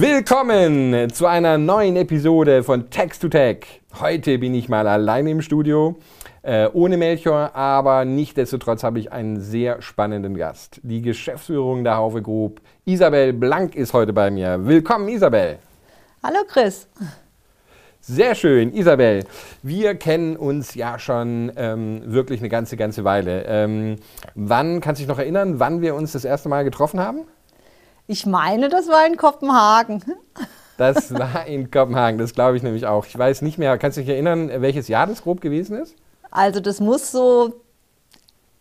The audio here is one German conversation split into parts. Willkommen zu einer neuen Episode von Text2Tech. Heute bin ich mal alleine im Studio, ohne Melchior, aber nichtsdestotrotz habe ich einen sehr spannenden Gast. Die Geschäftsführung der Haufe Group, Isabel Blank, ist heute bei mir. Willkommen, Isabel. Hallo, Chris. Sehr schön, Isabel. Wir kennen uns ja schon wirklich eine ganze Weile. Kannst du dich noch erinnern, wann wir uns das erste Mal getroffen haben? Ich meine, das war in Kopenhagen. Das war in Kopenhagen, das glaube ich nämlich auch. Ich weiß nicht mehr, kannst du dich erinnern, welches Jahr das grob gewesen ist? Also das muss so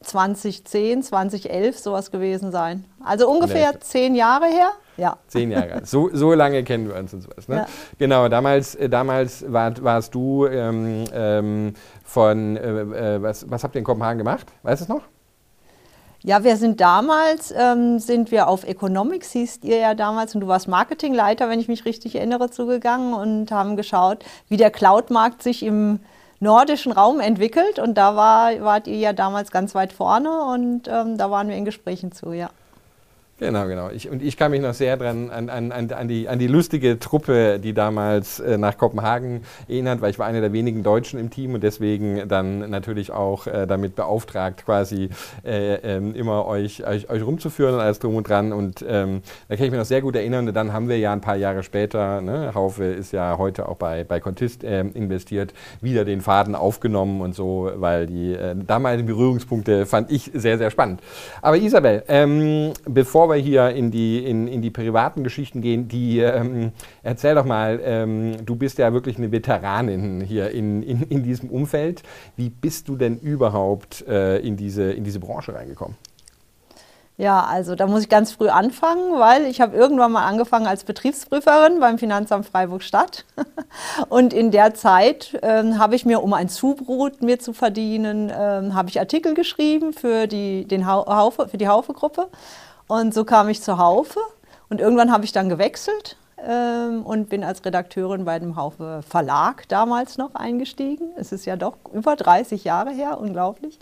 2010, 2011 sowas gewesen sein. Also ungefähr 10 Jahre her. Ja. 10 Jahre, so lange kennen wir uns und sowas. Ne? Ja. Genau, damals warst du was habt ihr in Kopenhagen gemacht? Weißt du es noch? Ja, wir sind damals, auf Economics, hießt ihr ja damals, und du warst Marketingleiter, wenn ich mich richtig erinnere, zugegangen und haben geschaut, wie der Cloud-Markt sich im nordischen Raum entwickelt, und da wart ihr ja damals ganz weit vorne und da waren wir in Gesprächen zu, ja. Genau. Ich kann mich noch sehr dran an die lustige Truppe, die damals nach Kopenhagen erinnert, weil ich war einer der wenigen Deutschen im Team und deswegen dann natürlich auch damit beauftragt, quasi immer euch rumzuführen und alles drum und dran. Und da kann ich mich noch sehr gut erinnern. Und dann haben wir ja ein paar Jahre später, ne, Haufe ist ja heute auch bei Kontist investiert, wieder den Faden aufgenommen und so, weil die damaligen Berührungspunkte fand ich sehr spannend. Aber Isabel, bevor wir hier in die privaten Geschichten gehen, erzähl doch mal, du bist ja wirklich eine Veteranin hier in diesem Umfeld. Wie bist du denn überhaupt in diese Branche reingekommen? Ja, also da muss ich ganz früh anfangen, weil ich habe irgendwann mal angefangen als Betriebsprüferin beim Finanzamt Freiburg-Stadt. Und in der Zeit habe ich mir, um ein Zubrot mir zu verdienen, habe ich Artikel geschrieben für die Haufe-Gruppe. Und so kam ich zur Haufe und irgendwann habe ich dann gewechselt und bin als Redakteurin bei dem Haufe Verlag damals noch eingestiegen. Es ist ja doch über 30 Jahre her, unglaublich.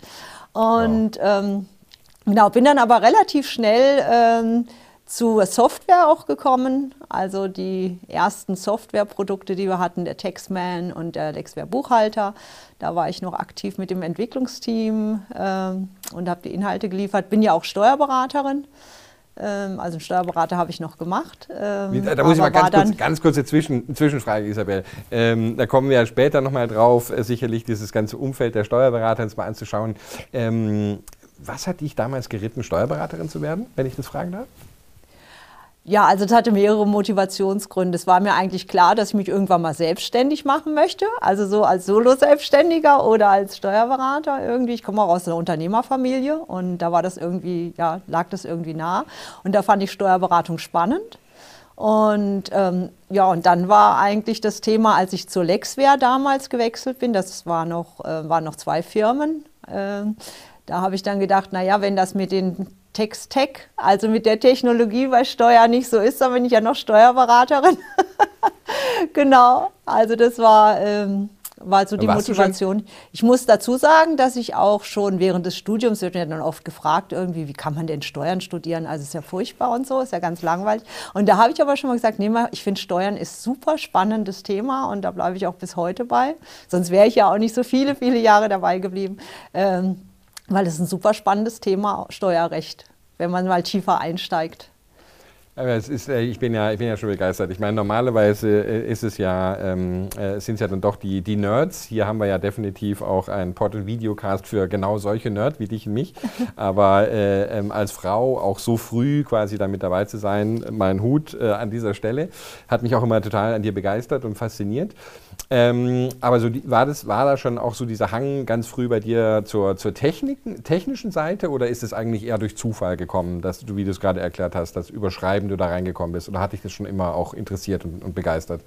Und ja. Bin dann aber relativ schnell zur Software auch gekommen. Also die ersten Softwareprodukte, die wir hatten, der Textman und der Lexware Buchhalter. Da war ich noch aktiv mit dem Entwicklungsteam und habe die Inhalte geliefert. Bin ja auch Steuerberaterin. Also einen Steuerberater habe ich noch gemacht. Da muss ich mal ganz kurz eine Zwischenfrage, Isabel. Da kommen wir ja später nochmal drauf, sicherlich dieses ganze Umfeld der Steuerberater uns mal anzuschauen. Was hat dich damals geritten, Steuerberaterin zu werden, wenn ich das fragen darf? Ja, also es hatte mehrere Motivationsgründe. Es war mir eigentlich klar, dass ich mich irgendwann mal selbstständig machen möchte. Also so als Solo-Selbstständiger oder als Steuerberater irgendwie. Ich komme auch aus einer Unternehmerfamilie und da war das irgendwie, ja, lag das irgendwie nah. Und da fand ich Steuerberatung spannend. Und und dann war eigentlich das Thema, als ich zur Lexware damals gewechselt bin, das waren noch 2 Firmen. Da habe ich dann gedacht, naja, wenn das mit den Text2Tech, also mit der Technologie bei Steuer nicht so ist, dann bin ich ja noch Steuerberaterin. Genau, also das war so die Motivation. Ich muss dazu sagen, dass ich auch schon während des Studiums, wird mir dann oft gefragt, irgendwie, wie kann man denn Steuern studieren? Also ist ja furchtbar und so, ist ja ganz langweilig. Und da habe ich aber schon mal gesagt, nee, ich finde Steuern ist super spannendes Thema und da bleibe ich auch bis heute bei. Sonst wäre ich ja auch nicht so viele Jahre dabei geblieben. Weil es ein super spannendes Thema, Steuerrecht, wenn man mal tiefer einsteigt. Aber ich bin ja schon begeistert. Ich meine, normalerweise sind es ja dann doch die Nerds. Hier haben wir ja definitiv auch einen Pod- und Videocast für genau solche Nerds wie dich und mich. Aber als Frau auch so früh quasi damit dabei zu sein, mein Hut an dieser Stelle, hat mich auch immer total an dir begeistert und fasziniert. Aber so war da schon auch so dieser Hang ganz früh bei dir zur technischen Seite, oder ist es eigentlich eher durch Zufall gekommen, dass du, wie du es gerade erklärt hast, das Überschreiben du da reingekommen bist, oder hat dich das schon immer auch interessiert und begeistert?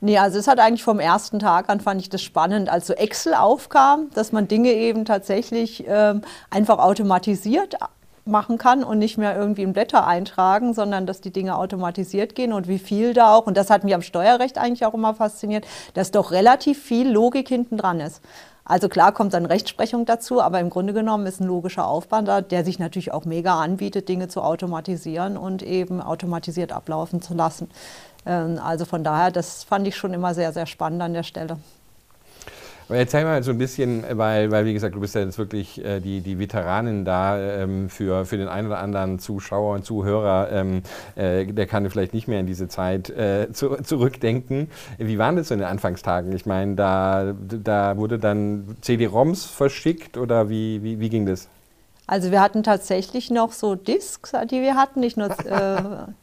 Nee, also es hat eigentlich vom ersten Tag an, fand ich das spannend, als so Excel aufkam, dass man Dinge eben tatsächlich einfach automatisiert machen kann und nicht mehr irgendwie in Blätter eintragen, sondern dass die Dinge automatisiert gehen und wie viel da auch, und das hat mich am Steuerrecht eigentlich auch immer fasziniert, dass doch relativ viel Logik hinten dran ist. Also klar kommt dann Rechtsprechung dazu, aber im Grunde genommen ist ein logischer Aufwand da, der sich natürlich auch mega anbietet, Dinge zu automatisieren und eben automatisiert ablaufen zu lassen. Also von daher, das fand ich schon immer sehr, sehr spannend an der Stelle. Aber erzähl mal so ein bisschen, weil wie gesagt, du bist ja jetzt wirklich die Veteranin da, für den einen oder anderen Zuschauer und Zuhörer, der kann vielleicht nicht mehr in diese Zeit zurückdenken. Wie waren das so in den Anfangstagen? Ich meine, da wurde dann CD-ROMs verschickt oder wie ging das? Also wir hatten tatsächlich noch so Discs, die wir hatten, nicht nur,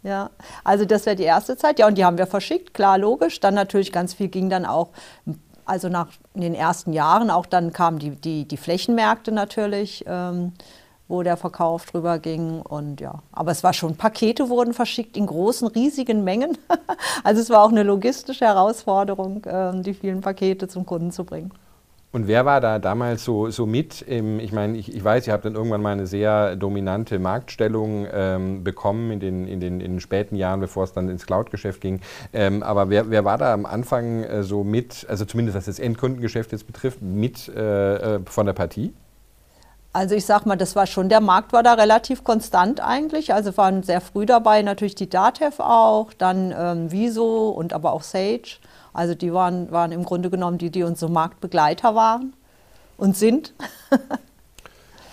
ja. Also das wäre die erste Zeit, ja, und die haben wir verschickt, klar, logisch. Dann natürlich ganz viel ging dann auch, also nach den ersten Jahren, auch dann kamen die Flächenmärkte natürlich, wo der Verkauf drüber ging und ja. Aber es war schon, Pakete wurden verschickt in großen, riesigen Mengen. Also es war auch eine logistische Herausforderung, die vielen Pakete zum Kunden zu bringen. Und wer war da damals so mit? Ich meine, ich weiß, ihr habt dann irgendwann mal eine sehr dominante Marktstellung bekommen in den späten Jahren, bevor es dann ins Cloud-Geschäft ging. Aber wer war da am Anfang so mit, also zumindest was das Endkundengeschäft jetzt betrifft, mit von der Partie? Also ich sag mal, das war schon, der Markt war da relativ konstant eigentlich. Also waren sehr früh dabei natürlich die DATEV auch, dann WISO und aber auch Sage. Also die waren im Grunde genommen die uns so Marktbegleiter waren und sind.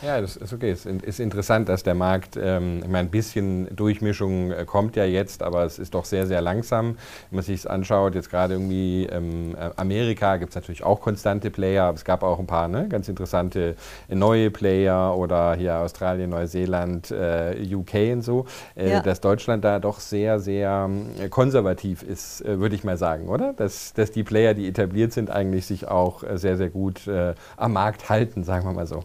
Ja, das ist okay. Es ist interessant, dass der Markt, ich meine, ein bisschen Durchmischung kommt ja jetzt, aber es ist doch sehr, sehr langsam. Wenn man sich es anschaut, jetzt gerade irgendwie Amerika gibt es natürlich auch konstante Player, aber es gab auch ein paar ganz interessante neue Player oder hier Australien, Neuseeland, UK und so, ja. Dass Deutschland da doch sehr, sehr konservativ ist, würde ich mal sagen, oder? Dass die Player, die etabliert sind, eigentlich sich auch sehr, sehr gut am Markt halten, sagen wir mal so.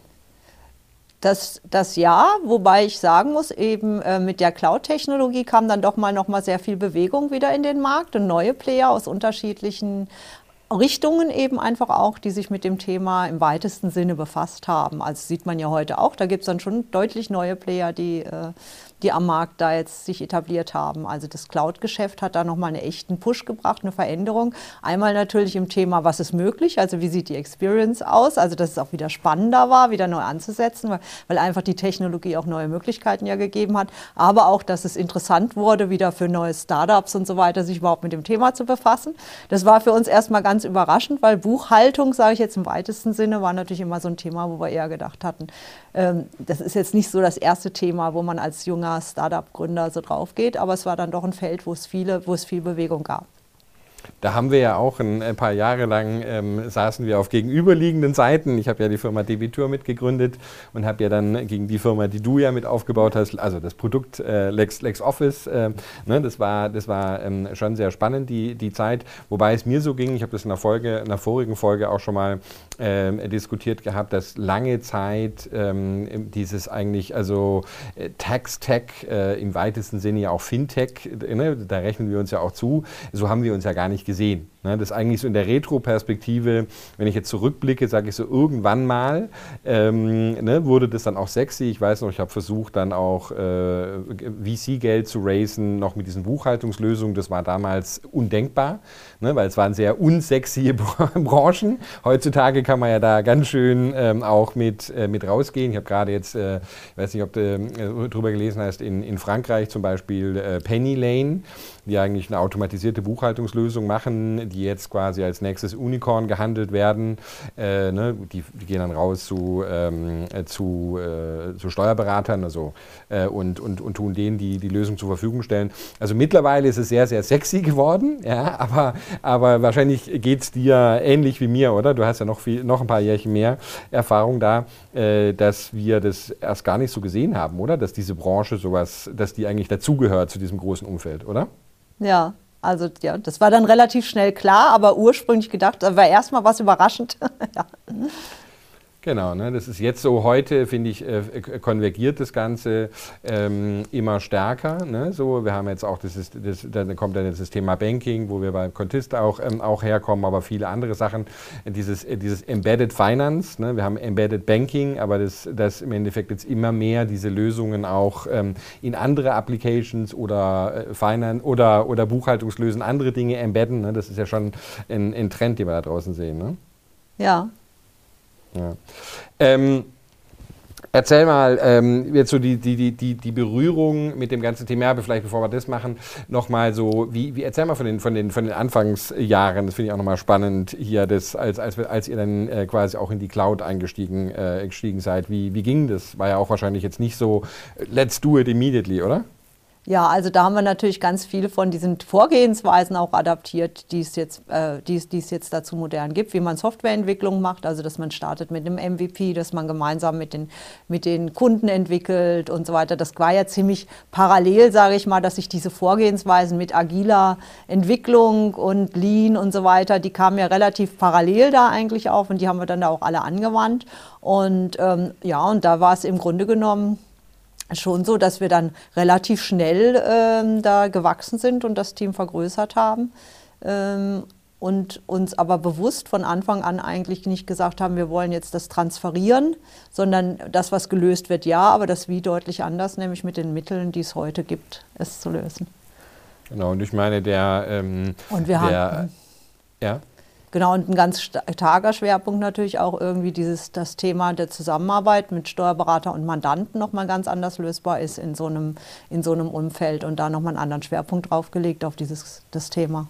Das ja, wobei ich sagen muss, eben mit der Cloud-Technologie kam dann doch mal nochmal sehr viel Bewegung wieder in den Markt und neue Player aus unterschiedlichen Richtungen eben einfach auch, die sich mit dem Thema im weitesten Sinne befasst haben. Also sieht man ja heute auch, da gibt es dann schon deutlich neue Player, die am Markt da jetzt sich etabliert haben. Also das Cloud-Geschäft hat da nochmal einen echten Push gebracht, eine Veränderung. Einmal natürlich im Thema, was ist möglich, also wie sieht die Experience aus, also dass es auch wieder spannender war, wieder neu anzusetzen, weil einfach die Technologie auch neue Möglichkeiten ja gegeben hat, aber auch, dass es interessant wurde, wieder für neue Startups und so weiter, sich überhaupt mit dem Thema zu befassen. Das war für uns erstmal ganz überraschend, weil Buchhaltung, sage ich jetzt im weitesten Sinne, war natürlich immer so ein Thema, wo wir eher gedacht hatten, das ist jetzt nicht so das erste Thema, wo man als junger Startup-Gründer so drauf geht, aber es war dann doch ein Feld, wo es viel Bewegung gab. Da haben wir ja auch ein paar Jahre lang saßen wir auf gegenüberliegenden Seiten. Ich habe ja die Firma Debitoor mitgegründet und habe ja dann gegen die Firma, die du ja mit aufgebaut hast, also das Produkt Lex Office, das war schon sehr spannend, die Zeit. Wobei es mir so ging, ich habe das in der vorigen Folge auch schon mal diskutiert gehabt, dass lange Zeit dieses eigentlich, also Text2Tech im weitesten Sinne ja auch Fintech, da rechnen wir uns ja auch zu, so haben wir uns ja gar nicht gesehen. Das ist eigentlich so in der Retro-Perspektive, wenn ich jetzt zurückblicke, sage ich so, irgendwann mal wurde das dann auch sexy. Ich weiß noch, ich habe versucht dann auch VC-Geld zu raisen, noch mit diesen Buchhaltungslösungen. Das war damals undenkbar, weil es waren sehr unsexy Branchen. Heutzutage kann man ja da ganz schön auch mit rausgehen. Ich habe gerade jetzt, ich weiß nicht, ob du drüber gelesen hast, in Frankreich zum Beispiel Pennylane, die eigentlich eine automatisierte Buchhaltungslösung machen, die jetzt quasi als nächstes Unicorn gehandelt werden. Die gehen dann raus zu Steuerberatern und tun denen die Lösung zur Verfügung stellen. Also mittlerweile ist es sehr, sehr sexy geworden, ja, aber wahrscheinlich geht es dir ähnlich wie mir, oder? Du hast ja noch ein paar Jährchen mehr Erfahrung da, dass wir das erst gar nicht so gesehen haben, oder? Dass diese Branche sowas, dass die eigentlich dazugehört zu diesem großen Umfeld, oder? Ja, also ja, das war dann relativ schnell klar, aber ursprünglich gedacht, war erstmal was überraschend. Ja. Genau, das ist jetzt so heute, finde ich, konvergiert das Ganze immer stärker. So, wir haben jetzt auch, dann kommt dann jetzt das Thema Banking, wo wir bei Kontist auch herkommen, aber viele andere Sachen. Dieses Embedded Finance, wir haben Embedded Banking, aber das im Endeffekt jetzt immer mehr diese Lösungen auch in andere Applications oder Finance oder Buchhaltungslösen, andere Dinge embedden. Das ist ja schon ein Trend, den wir da draußen sehen. Ja. Ja. Erzähl mal, jetzt so die Berührung mit dem ganzen Thema, aber vielleicht bevor wir das machen, nochmal so, erzähl mal von den Anfangsjahren, das finde ich auch nochmal spannend hier, das, als ihr dann quasi auch in die Cloud eingestiegen seid, wie ging das? War ja auch wahrscheinlich jetzt nicht so, let's do it immediately, oder? Ja, also da haben wir natürlich ganz viele von diesen Vorgehensweisen auch adaptiert, die es jetzt dazu modern gibt, wie man Softwareentwicklung macht, also dass man startet mit einem MVP, dass man gemeinsam mit den Kunden entwickelt und so weiter. Das war ja ziemlich parallel, sage ich mal, dass sich diese Vorgehensweisen mit agiler Entwicklung und Lean und so weiter, die kamen ja relativ parallel da eigentlich auf und die haben wir dann da auch alle angewandt. Und ja, und da war es im Grunde genommen schon so, dass wir dann relativ schnell da gewachsen sind und das Team vergrößert haben und uns aber bewusst von Anfang an eigentlich nicht gesagt haben, wir wollen jetzt das transferieren, sondern das, was gelöst wird, ja, aber das Wie deutlich anders, nämlich mit den Mitteln, die es heute gibt, es zu lösen. Genau, und ich meine, Genau, und ein ganz starker Schwerpunkt natürlich auch irgendwie das Thema der Zusammenarbeit mit Steuerberater und Mandanten nochmal ganz anders lösbar ist in so einem Umfeld und da nochmal einen anderen Schwerpunkt draufgelegt auf das Thema.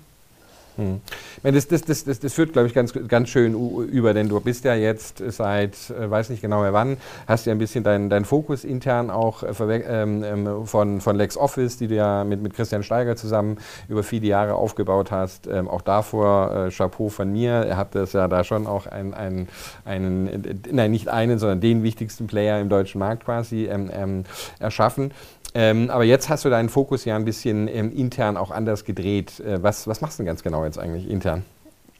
Hm. Das führt, glaube ich, ganz schön über, denn du bist ja jetzt seit, weiß nicht genau mehr wann, hast ja ein bisschen deinen Fokus intern auch von Lex Office, die du ja mit Christian Steiger zusammen über viele Jahre aufgebaut hast, auch davor Chapeau von mir, ihr habt das ja da schon auch nicht einen, sondern den wichtigsten Player im deutschen Markt quasi erschaffen. Aber jetzt hast du deinen Fokus ja ein bisschen intern auch anders gedreht. Was machst du denn ganz genau jetzt eigentlich intern?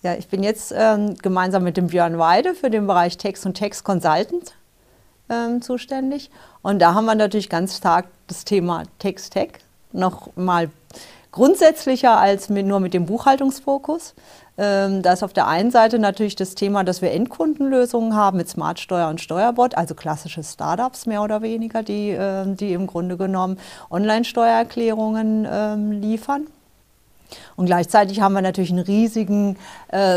Ja, ich bin jetzt gemeinsam mit dem Björn Weide für den Bereich Text2Tech Consultant zuständig. Und da haben wir natürlich ganz stark das Thema Text2Tech noch mal grundsätzlicher als nur mit dem Buchhaltungsfokus. Da ist auf der einen Seite natürlich das Thema, dass wir Endkundenlösungen haben mit Smartsteuer und Steuerbot, also klassische Startups mehr oder weniger, die im Grunde genommen Online-Steuererklärungen liefern. Und gleichzeitig haben wir natürlich einen riesigen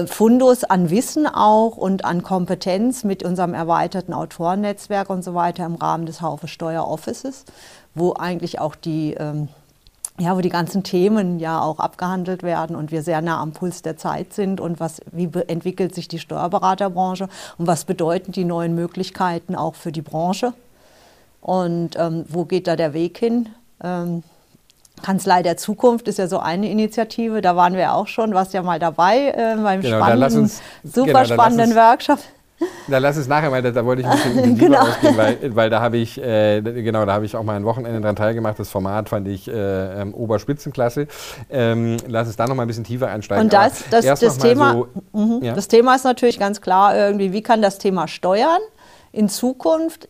Fundus an Wissen auch und an Kompetenz mit unserem erweiterten Autorennetzwerk und so weiter im Rahmen des Haufe Steuer Offices, wo eigentlich auch wo die ganzen Themen ja auch abgehandelt werden und wir sehr nah am Puls der Zeit sind und wie entwickelt sich die Steuerberaterbranche und was bedeuten die neuen Möglichkeiten auch für die Branche und wo geht da der Weg hin? Kanzlei der Zukunft ist ja so eine Initiative, da waren wir auch schon, warst ja mal dabei beim spannenden Workshop. Da lass es nachher, weil da wollte ich ein bisschen in die Tiefe ausgehen, weil da habe ich auch mal ein Wochenende dran teilgemacht. Das Format fand ich Oberspitzenklasse. Lass es da noch mal ein bisschen tiefer einsteigen. Und das Thema ist natürlich ganz klar irgendwie, wie kann das Thema Steuern in Zukunft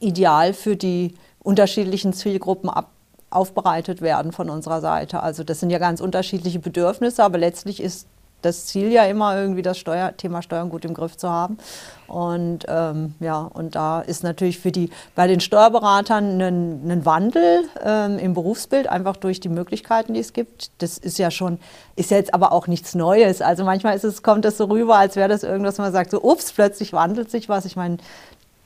ideal für die unterschiedlichen Zielgruppen aufbereitet werden von unserer Seite. Also das sind ja ganz unterschiedliche Bedürfnisse, aber letztlich ist das Ziel ja immer irgendwie das Thema Steuern gut im Griff zu haben und da ist natürlich bei den Steuerberatern ein Wandel im Berufsbild einfach durch die Möglichkeiten, die es gibt. Das ist ja jetzt aber auch nichts Neues. Also manchmal kommt das so rüber, als wäre das irgendwas, man sagt so, ups, plötzlich wandelt sich was. Ich meine,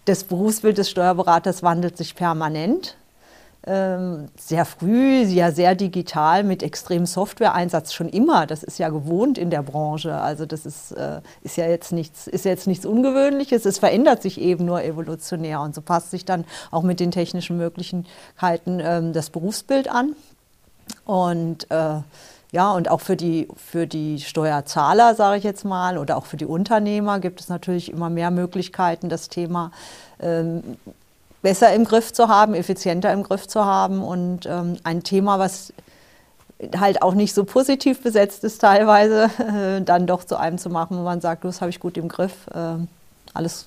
das Berufsbild des Steuerberaters wandelt sich permanent. Sehr früh, ja sehr digital, mit extremem Software-Einsatz schon immer. Das ist ja gewohnt in der Branche. Also das ist ja jetzt nichts Ungewöhnliches. Es verändert sich eben nur evolutionär und so passt sich dann auch mit den technischen Möglichkeiten das Berufsbild an. Und und auch für die Steuerzahler, sage ich jetzt mal, oder auch für die Unternehmer gibt es natürlich immer mehr Möglichkeiten, das Thema besser im Griff zu haben, effizienter im Griff zu haben und ein Thema, was halt auch nicht so positiv besetzt ist teilweise, dann doch zu einem zu machen, wo man sagt, das habe ich gut im Griff, alles.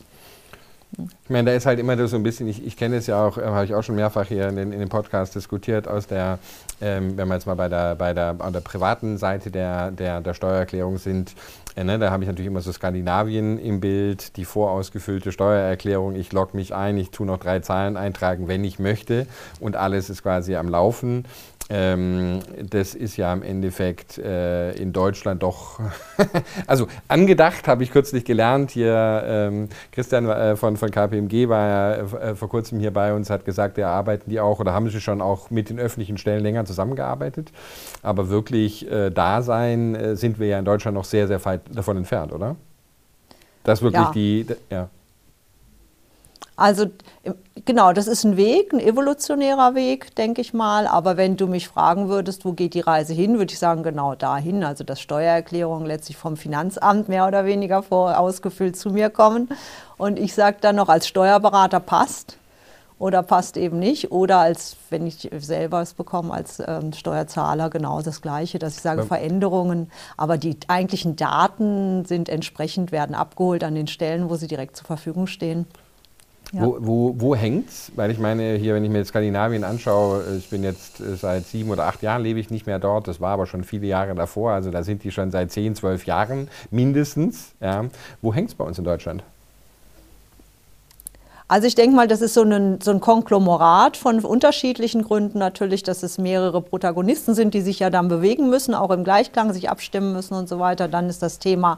Ich meine, da ist halt immer so ein bisschen, ich kenne es ja auch, habe ich auch schon mehrfach hier in dem Podcast diskutiert, aus der, wenn wir jetzt mal an der privaten Seite der Steuererklärung sind, da habe ich natürlich immer so Skandinavien im Bild, die vorausgefüllte Steuererklärung, ich logge mich ein, ich tue noch 3 Zahlen eintragen, wenn ich möchte und alles ist quasi am Laufen. Das ist ja im Endeffekt in Deutschland doch, also angedacht, habe ich kürzlich gelernt, hier Christian von KPMG war ja vor kurzem hier bei uns, hat gesagt, ja, arbeiten die auch oder haben sie schon auch mit den öffentlichen Stellen länger zusammengearbeitet, aber wirklich da sein sind wir ja in Deutschland noch sehr, sehr weit davon entfernt, oder? Das wirklich ja. Also genau, das ist ein Weg, ein evolutionärer Weg, denke ich mal. Aber wenn du mich fragen würdest, wo geht die Reise hin, würde ich sagen, genau dahin. Also dass Steuererklärungen letztlich vom Finanzamt mehr oder weniger ausgefüllt zu mir kommen. Und ich sage dann noch, als Steuerberater passt oder passt eben nicht. Oder als, wenn ich selber es bekomme, als Steuerzahler genau das Gleiche, dass ich sage, Veränderungen. Aber die eigentlichen Daten sind entsprechend, werden abgeholt an den Stellen, wo sie direkt zur Verfügung stehen. Ja. Wo hängt es? Weil ich meine, hier, wenn ich mir jetzt Skandinavien anschaue, ich bin jetzt seit 7 oder 8 Jahren lebe ich nicht mehr dort, das war aber schon viele Jahre davor, also da sind die schon seit 10, 12 Jahren mindestens. Ja. Wo hängt es bei uns in Deutschland? Also ich denke mal, das ist so ein Konglomerat von unterschiedlichen Gründen natürlich, dass es mehrere Protagonisten sind, die sich ja dann bewegen müssen, auch im Gleichklang sich abstimmen müssen und so weiter. Dann ist das Thema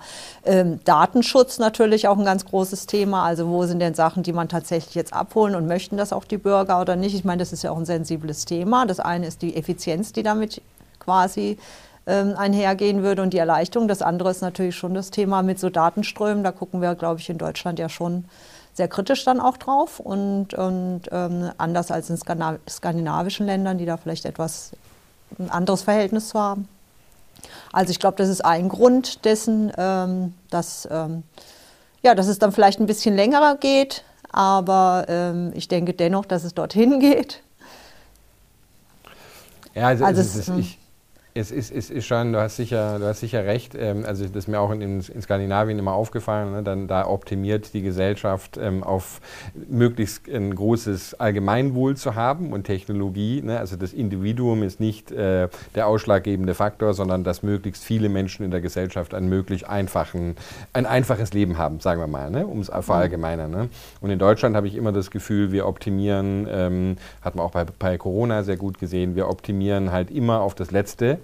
Datenschutz natürlich auch ein ganz großes Thema. Also wo sind denn Sachen, die man tatsächlich jetzt abholen und möchten das auch die Bürger oder nicht? Ich meine, das ist ja auch ein sensibles Thema. Das eine ist die Effizienz, die damit quasi einhergehen würde und die Erleichterung. Das andere ist natürlich schon das Thema mit so Datenströmen. Da gucken wir, glaube ich, in Deutschland ja schon sehr kritisch dann auch drauf und anders als in skandinavischen Ländern, die da vielleicht etwas ein anderes Verhältnis zu haben. Also ich glaube, das ist ein Grund dessen, dass es dann vielleicht ein bisschen länger geht, aber ich denke dennoch, dass es dorthin geht. Ja, also es ist schon, du hast sicher recht, also das ist mir auch in Skandinavien immer aufgefallen, ne? Dann da optimiert die Gesellschaft auf möglichst ein großes Allgemeinwohl zu haben und Technologie, ne? Also das Individuum ist nicht der ausschlaggebende Faktor, sondern dass möglichst viele Menschen in der Gesellschaft ein einfaches Leben haben, sagen wir mal, ne? Um es verallgemeinern. Ne? Und in Deutschland habe ich immer das Gefühl, wir optimieren, hat man auch bei Corona sehr gut gesehen, wir optimieren halt immer auf das Letzte.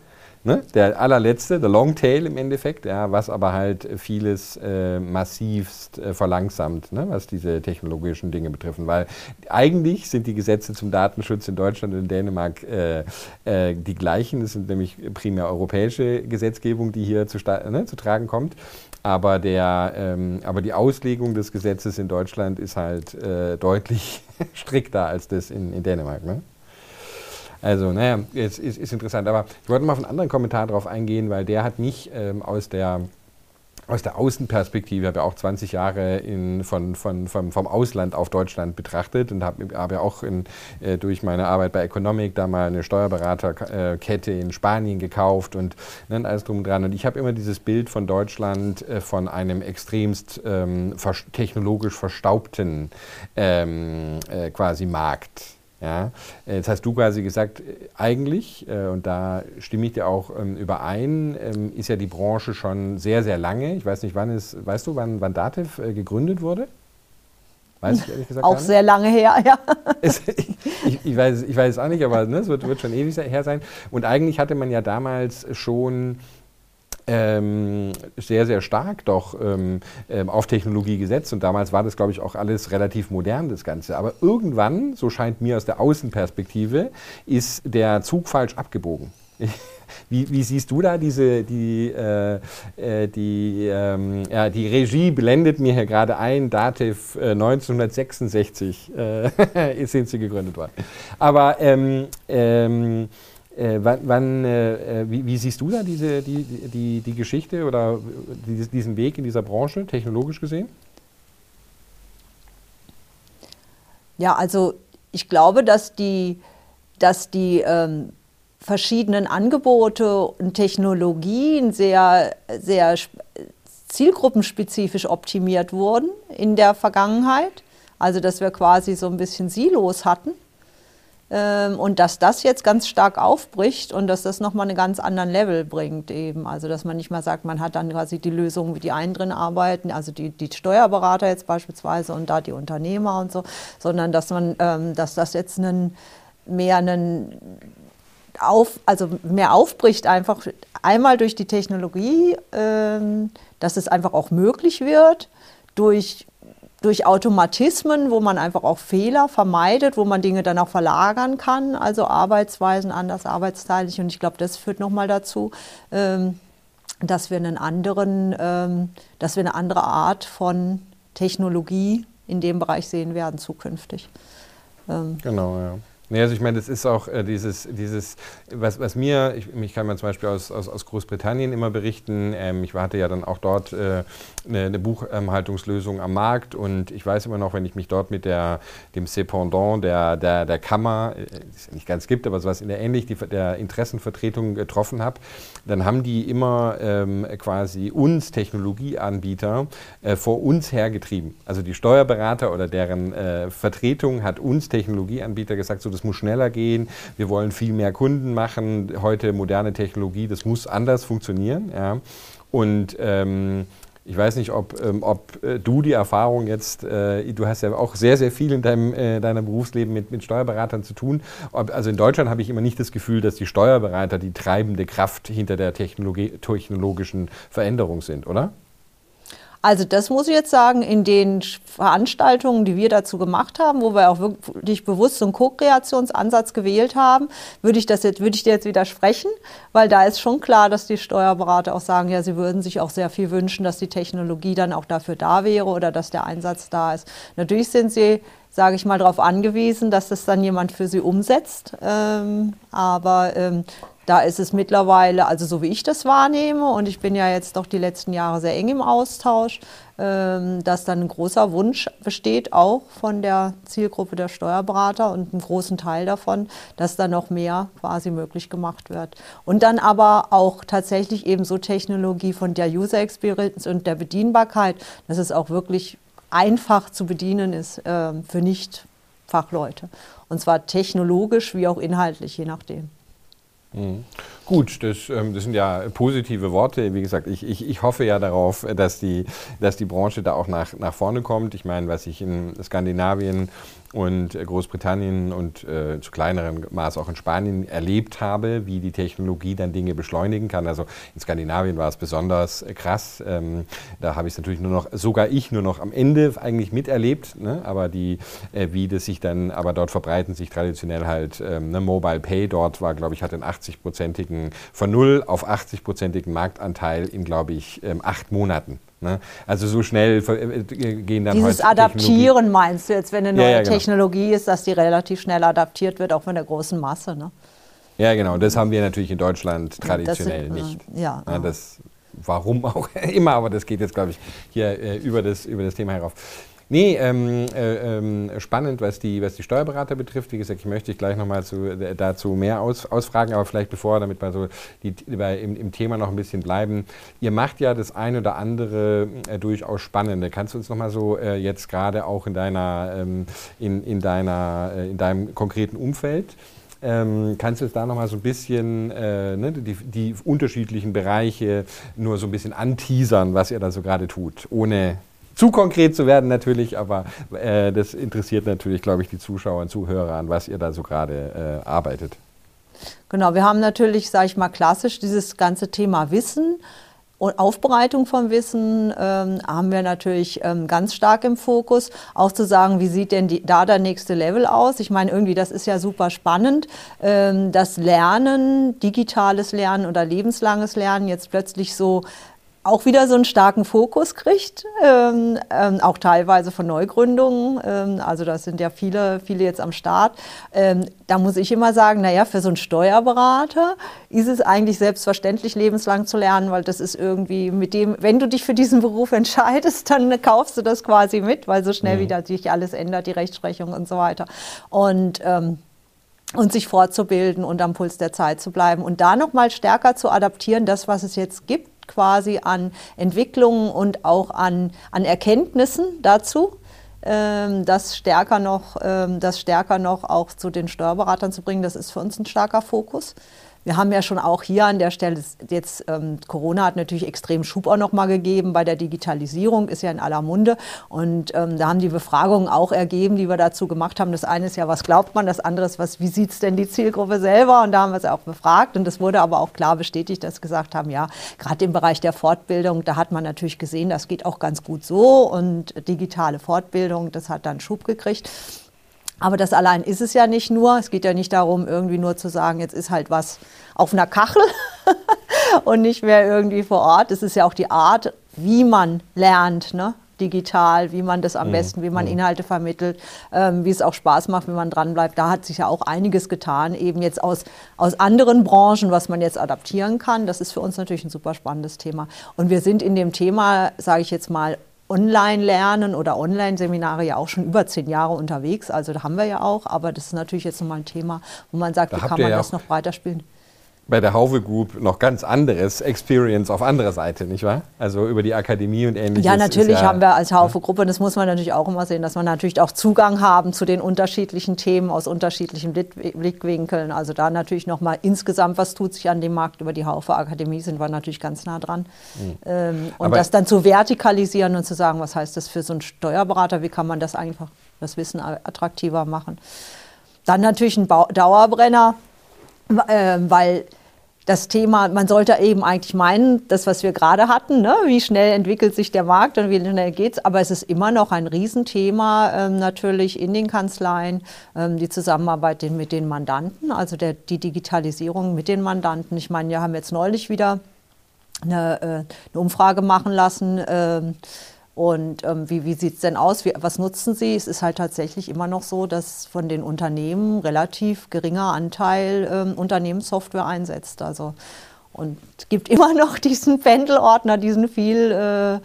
Ne? Der allerletzte, der Longtail im Endeffekt, ja, was aber halt vieles massivst verlangsamt, ne, was diese technologischen Dinge betreffen. Weil eigentlich sind die Gesetze zum Datenschutz in Deutschland und in Dänemark die gleichen. Das sind nämlich primär europäische Gesetzgebung, die hier zu tragen kommt. Aber aber die Auslegung des Gesetzes in Deutschland ist halt deutlich strikter als das in Dänemark. Ne? Also, naja, es ist interessant. Aber ich wollte mal auf einen anderen Kommentar drauf eingehen, weil der hat mich aus der Außenperspektive, habe ja auch 20 Jahre vom Ausland auf Deutschland betrachtet und habe ja auch durch meine Arbeit bei Economics da mal eine Steuerberaterkette in Spanien gekauft und dann alles drum und dran. Und ich habe immer dieses Bild von Deutschland von einem extremst technologisch verstaubten quasi Markt. Ja, jetzt hast du quasi gesagt, eigentlich, und da stimme ich dir auch überein, ist ja die Branche schon sehr, sehr lange. Ich weiß nicht, weißt du, wann DATEV gegründet wurde? Weiß ich ehrlich gesagt auch sehr lange her, ja. Ich weiß es auch nicht, aber ne, es wird schon ewig her sein. Und eigentlich hatte man ja damals schon sehr, sehr stark doch auf Technologie gesetzt. Und damals war das, glaube ich, auch alles relativ modern, das Ganze. Aber irgendwann, so scheint mir aus der Außenperspektive, ist der Zug falsch abgebogen. Wie siehst du da die Regie blendet mir hier gerade ein, DATEV 1966 sind sie gegründet worden. Aber wie siehst du da die Geschichte oder diesen Weg in dieser Branche, technologisch gesehen? Ja, also ich glaube, dass die verschiedenen Angebote und Technologien sehr, sehr zielgruppenspezifisch optimiert wurden in der Vergangenheit. Also dass wir quasi so ein bisschen Silos hatten. Und dass das jetzt ganz stark aufbricht und dass das nochmal einen ganz anderen Level bringt eben. Also dass man nicht mal sagt, man hat dann quasi die Lösungen, wie die einen drin arbeiten, also die Steuerberater jetzt beispielsweise und da die Unternehmer und so, sondern dass das jetzt mehr einen mehr aufbricht, einfach einmal durch die Technologie, dass es einfach auch möglich wird, durch Automatismen, wo man einfach auch Fehler vermeidet, wo man Dinge dann auch verlagern kann, also Arbeitsweisen anders, arbeitsteilig. Und ich glaube, das führt nochmal dazu, dass wir eine andere Art von Technologie in dem Bereich sehen werden zukünftig. Genau, ja. Nee, also ich meine, das ist auch was mir, ich kann mir zum Beispiel aus Großbritannien immer berichten, ich hatte ja dann auch dort eine Buchhaltungslösung am Markt, und ich weiß immer noch, wenn ich mich dort mit dem Cependant der Kammer, die es nicht ganz gibt, aber sowas in der der Interessenvertretung getroffen habe, dann haben die immer quasi uns Technologieanbieter vor uns hergetrieben. Also die Steuerberater oder deren Vertretung hat uns Technologieanbieter gesagt, so, das muss schneller gehen, wir wollen viel mehr Kunden machen, heute moderne Technologie, das muss anders funktionieren. Ja. Und ich weiß nicht, ob du die Erfahrung jetzt, du hast ja auch sehr, sehr viel in deinem Berufsleben mit Steuerberatern zu tun. Also in Deutschland habe ich immer nicht das Gefühl, dass die Steuerberater die treibende Kraft hinter der technologischen Veränderung sind, oder? Also das muss ich jetzt sagen, in den Veranstaltungen, die wir dazu gemacht haben, wo wir auch wirklich bewusst so einen Co-Kreationsansatz gewählt haben, würde ich dir jetzt widersprechen, weil da ist schon klar, dass die Steuerberater auch sagen, ja, sie würden sich auch sehr viel wünschen, dass die Technologie dann auch dafür da wäre oder dass der Einsatz da ist. Natürlich sind sie, sage ich mal, darauf angewiesen, dass das dann jemand für sie umsetzt, da ist es mittlerweile, also so wie ich das wahrnehme, und ich bin ja jetzt doch die letzten Jahre sehr eng im Austausch, dass dann ein großer Wunsch besteht, auch von der Zielgruppe der Steuerberater und einem großen Teil davon, dass da noch mehr quasi möglich gemacht wird. Und dann aber auch tatsächlich eben so Technologie von der User Experience und der Bedienbarkeit, dass es auch wirklich einfach zu bedienen ist für Nicht-Fachleute. Und zwar technologisch wie auch inhaltlich, je nachdem. Mhm. Gut, das sind ja positive Worte. Wie gesagt, ich hoffe ja darauf, dass die Branche da auch nach vorne kommt. Ich meine, was ich in Skandinavien und Großbritannien und zu kleinerem Maß auch in Spanien erlebt habe, wie die Technologie dann Dinge beschleunigen kann. Also in Skandinavien war es besonders krass. Da habe ich es natürlich nur noch am Ende eigentlich miterlebt, ne? Aber wie das sich dann, aber dort verbreiten sich traditionell halt Mobile Pay. Dort war, glaube ich, hat den 80-prozentigen, von 0 auf 80-prozentigen Marktanteil in, glaube ich, 8 Monaten. Also so schnell gehen dann dieses Adaptieren, meinst du jetzt, wenn eine neue Technologie ist, dass die relativ schnell adaptiert wird, auch von der großen Masse, ne? Ja, genau. Das haben wir natürlich in Deutschland traditionell nicht. Warum auch immer, aber das geht jetzt, glaube ich, hier über das Thema herauf. Nee, spannend, was die Steuerberater betrifft. Wie gesagt, ich möchte dich gleich nochmal dazu mehr ausfragen, aber vielleicht bevor, damit wir so im Thema noch ein bisschen bleiben. Ihr macht ja das ein oder andere durchaus Spannende. Kannst du uns nochmal so jetzt gerade auch in deinem konkreten Umfeld, kannst du jetzt da nochmal so ein bisschen die unterschiedlichen Bereiche nur so ein bisschen anteasern, was ihr da so gerade tut, ohne zu konkret zu werden natürlich, aber das interessiert natürlich, glaube ich, die Zuschauer und Zuhörer, an was ihr da so gerade arbeitet. Genau, wir haben natürlich, sage ich mal, klassisch dieses ganze Thema Wissen und Aufbereitung von Wissen haben wir natürlich ganz stark im Fokus, auch zu sagen, wie sieht denn der nächste Level aus? Ich meine, irgendwie, das ist ja super spannend, dass Lernen, digitales Lernen oder lebenslanges Lernen jetzt plötzlich so auch wieder so einen starken Fokus kriegt, auch teilweise von Neugründungen, also da sind ja viele jetzt am Start. Da muss ich immer sagen, naja, für so einen Steuerberater ist es eigentlich selbstverständlich, lebenslang zu lernen, weil das ist irgendwie wenn du dich für diesen Beruf entscheidest, dann kaufst du das quasi mit, weil so schnell wieder sich alles ändert, die Rechtsprechung und so weiter. Und sich fortzubilden und am Puls der Zeit zu bleiben und da nochmal stärker zu adaptieren, das, was es jetzt gibt, quasi an Entwicklungen und auch an Erkenntnissen dazu, das stärker noch auch zu den Steuerberatern zu bringen. Das ist für uns ein starker Fokus. Wir haben ja schon auch hier an der Stelle, jetzt Corona hat natürlich extrem Schub auch nochmal gegeben bei der Digitalisierung, ist ja in aller Munde. Und da haben die Befragungen auch ergeben, die wir dazu gemacht haben. Das eine ist ja, was glaubt man? Das andere ist, wie sieht es denn die Zielgruppe selber? Und da haben wir es auch befragt. Und das wurde aber auch klar bestätigt, dass gesagt haben, ja, gerade im Bereich der Fortbildung, da hat man natürlich gesehen, das geht auch ganz gut so. Und digitale Fortbildung, das hat dann Schub gekriegt. Aber das allein ist es ja nicht nur. Es geht ja nicht darum, irgendwie nur zu sagen, jetzt ist halt was auf einer Kachel und nicht mehr irgendwie vor Ort. Es ist ja auch die Art, wie man lernt, ne? Digital, wie man das am besten, wie man Inhalte vermittelt, wie es auch Spaß macht, wenn man dranbleibt. Da hat sich ja auch einiges getan, eben jetzt aus anderen Branchen, was man jetzt adaptieren kann. Das ist für uns natürlich ein super spannendes Thema. Und wir sind in dem Thema, sage ich jetzt mal, Online-Lernen oder Online-Seminare ja auch schon über 10 Jahre unterwegs, also da haben wir ja auch, aber das ist natürlich jetzt nochmal ein Thema, wo man sagt, wie kann man das noch breiter spielen? Bei der Haufe Group noch ganz anderes Experience auf anderer Seite, nicht wahr? Also über die Akademie und Ähnliches. Ja, natürlich haben wir als Haufe Gruppe, und das muss man natürlich auch immer sehen, dass wir natürlich auch Zugang haben zu den unterschiedlichen Themen aus unterschiedlichen Blickwinkeln. Also da natürlich nochmal insgesamt, was tut sich an dem Markt über die Haufe Akademie, sind wir natürlich ganz nah dran. Und aber das dann zu vertikalisieren und zu sagen, was heißt das für so einen Steuerberater, wie kann man das einfach, das Wissen attraktiver machen. Dann natürlich ein Dauerbrenner, weil das Thema, man sollte eben eigentlich meinen, das, was wir gerade hatten, ne, wie schnell entwickelt sich der Markt und wie schnell geht's, aber es ist immer noch ein Riesenthema natürlich in den Kanzleien, die Zusammenarbeit mit den Mandanten, also die Digitalisierung mit den Mandanten. Ich meine, wir haben jetzt neulich wieder eine Umfrage machen lassen, und wie sieht es denn aus? Was nutzen Sie? Es ist halt tatsächlich immer noch so, dass von den Unternehmen relativ geringer Anteil Unternehmenssoftware einsetzt. Also, und es gibt immer noch diesen Pendelordner, diesen viel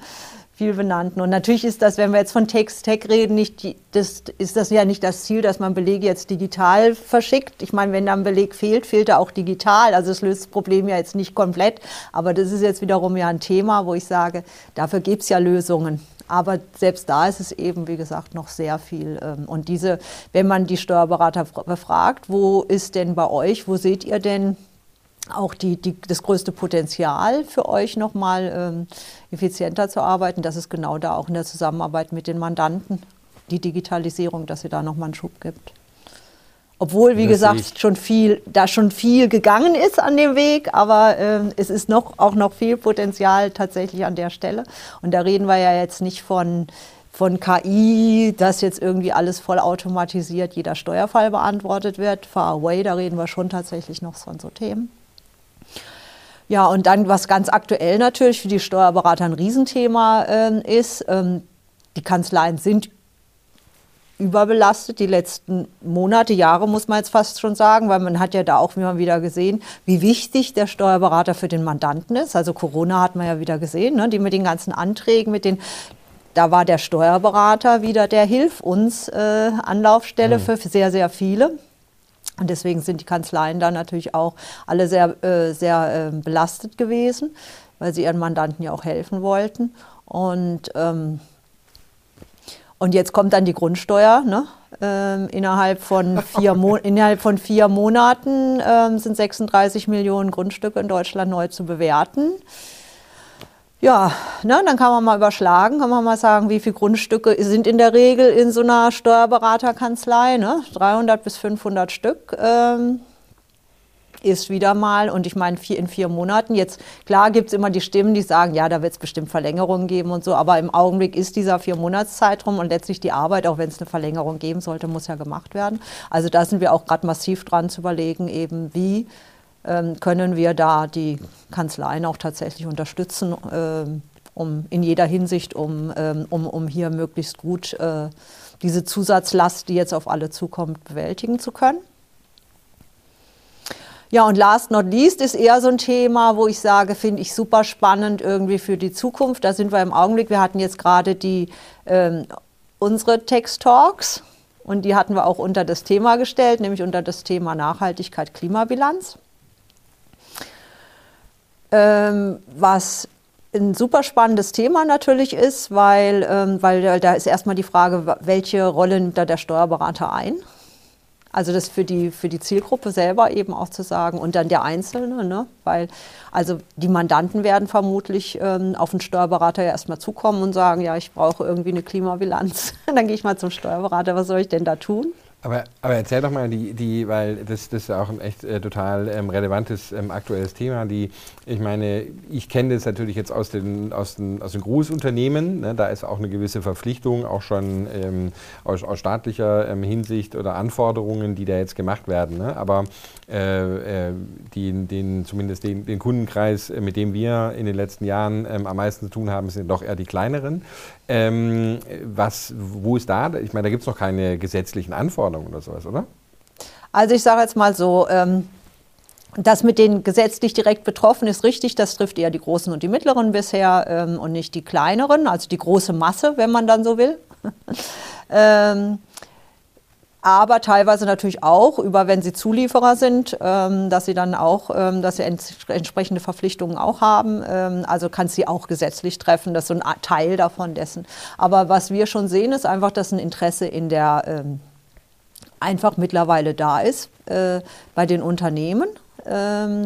benannten. Und natürlich ist das, wenn wir jetzt von Text2Tech reden, ist das ja nicht das Ziel, dass man Belege jetzt digital verschickt. Ich meine, wenn da ein Beleg fehlt, fehlt er auch digital. Also es löst das Problem ja jetzt nicht komplett. Aber das ist jetzt wiederum ja ein Thema, wo ich sage, dafür gibt es ja Lösungen. Aber selbst da ist es eben, wie gesagt, noch sehr viel. Und wenn man die Steuerberater befragt, wo ist denn bei euch, wo seht ihr denn auch das größte Potenzial für euch nochmal effizienter zu arbeiten, das ist genau da auch in der Zusammenarbeit mit den Mandanten, die Digitalisierung, dass sie da nochmal einen Schub gibt. Obwohl, wie gesagt, schon viel gegangen ist an dem Weg, aber es ist auch noch viel Potenzial tatsächlich an der Stelle. Und da reden wir ja jetzt nicht von KI, dass jetzt irgendwie alles vollautomatisiert, jeder Steuerfall beantwortet wird. Far away, da reden wir schon tatsächlich noch von so Themen. Ja, und dann, was ganz aktuell natürlich für die Steuerberater ein Riesenthema ist, die Kanzleien sind überbelastet, die letzten Monate, Jahre muss man jetzt fast schon sagen, weil man hat ja da auch immer wieder gesehen, wie wichtig der Steuerberater für den Mandanten ist. Also Corona hat man ja wieder gesehen, ne, die mit den ganzen Anträgen, da war der Steuerberater wieder, der hilft uns, Anlaufstelle für sehr, sehr viele. Und deswegen sind die Kanzleien da natürlich auch alle sehr belastet gewesen, weil sie ihren Mandanten ja auch helfen wollten. Und jetzt kommt dann die Grundsteuer, ne? Innerhalb von vier Monaten sind 36 Millionen Grundstücke in Deutschland neu zu bewerten. Ja, ne, dann kann man mal überschlagen, kann man mal sagen, wie viele Grundstücke sind in der Regel in so einer Steuerberaterkanzlei, ne? 300 bis 500 Stück ist wieder mal, und ich meine in 4 Monaten, jetzt klar gibt es immer die Stimmen, die sagen, ja, da wird es bestimmt Verlängerungen geben und so, aber im Augenblick ist dieser 4-Monats-Zeitraum und letztlich die Arbeit, auch wenn es eine Verlängerung geben sollte, muss ja gemacht werden. Also da sind wir auch gerade massiv dran zu überlegen, eben wie können wir da die Kanzleien auch tatsächlich unterstützen, um in jeder Hinsicht, um hier möglichst gut diese Zusatzlast, die jetzt auf alle zukommt, bewältigen zu können. Ja, und last not least ist eher so ein Thema, wo ich sage, finde ich super spannend irgendwie für die Zukunft. Da sind wir im Augenblick, wir hatten jetzt gerade unsere Text-Talks und die hatten wir auch unter das Thema gestellt, nämlich unter das Thema Nachhaltigkeit, Klimabilanz. Was ein super spannendes Thema natürlich ist, weil da ist erstmal die Frage, welche Rolle nimmt da der Steuerberater ein? Also das für die Zielgruppe selber eben auch zu sagen und dann der Einzelne, ne? Weil also die Mandanten werden vermutlich auf den Steuerberater ja erstmal zukommen und sagen, ja, ich brauche irgendwie eine Klimabilanz. Dann gehe ich mal zum Steuerberater, was soll ich denn da tun? Aber erzähl doch mal, weil das ist ja auch ein echt total relevantes aktuelles Thema. Ich meine, ich kenne das natürlich jetzt aus den Großunternehmen, ne? Da ist auch eine gewisse Verpflichtung, auch schon aus staatlicher Hinsicht oder Anforderungen, die da jetzt gemacht werden. Ne? Aber zumindest den Kundenkreis, mit dem wir in den letzten Jahren am meisten zu tun haben, sind doch eher die kleineren. Wo ist da? Ich meine, da gibt es noch keine gesetzlichen Anforderungen oder sowas, oder? Also ich sage jetzt mal so, das mit den gesetzlich direkt Betroffenen ist richtig, das trifft eher die Großen und die Mittleren bisher und nicht die Kleineren, also die große Masse, wenn man dann so will. Aber teilweise natürlich auch, wenn sie Zulieferer sind, dass sie dann auch, dass sie entsprechende Verpflichtungen auch haben. Also kann es sie auch gesetzlich treffen, das ist so ein Teil davon dessen. Aber was wir schon sehen, ist einfach, dass ein Interesse in der einfach mittlerweile da ist bei den Unternehmen,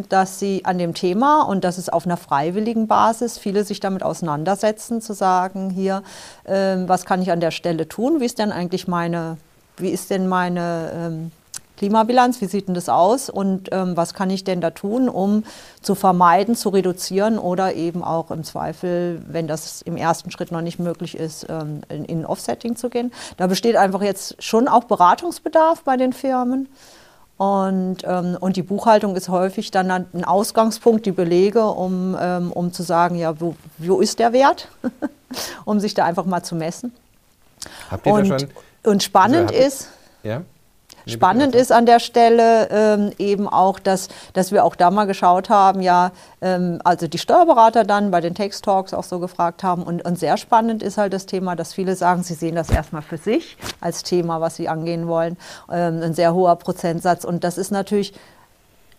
dass sie an dem Thema und dass es auf einer freiwilligen Basis viele sich damit auseinandersetzen, zu sagen, hier, was kann ich an der Stelle tun, wie ist denn meine Klimabilanz, wie sieht denn das aus und was kann ich denn da tun, um zu vermeiden, zu reduzieren oder eben auch im Zweifel, wenn das im ersten Schritt noch nicht möglich ist, in Offsetting zu gehen. Da besteht einfach jetzt schon auch Beratungsbedarf bei den Firmen und die Buchhaltung ist häufig dann ein Ausgangspunkt, die Belege, um zu sagen, ja, wo ist der Wert, um sich da einfach mal zu messen. Habt ihr da schon... Und spannend ist an der Stelle eben auch, dass wir auch da mal geschaut haben, ja, also die Steuerberater dann bei den Text-Talks auch so gefragt haben. Und sehr spannend ist halt das Thema, dass viele sagen, sie sehen das erstmal für sich als Thema, was sie angehen wollen. Ein sehr hoher Prozentsatz. Und das ist natürlich,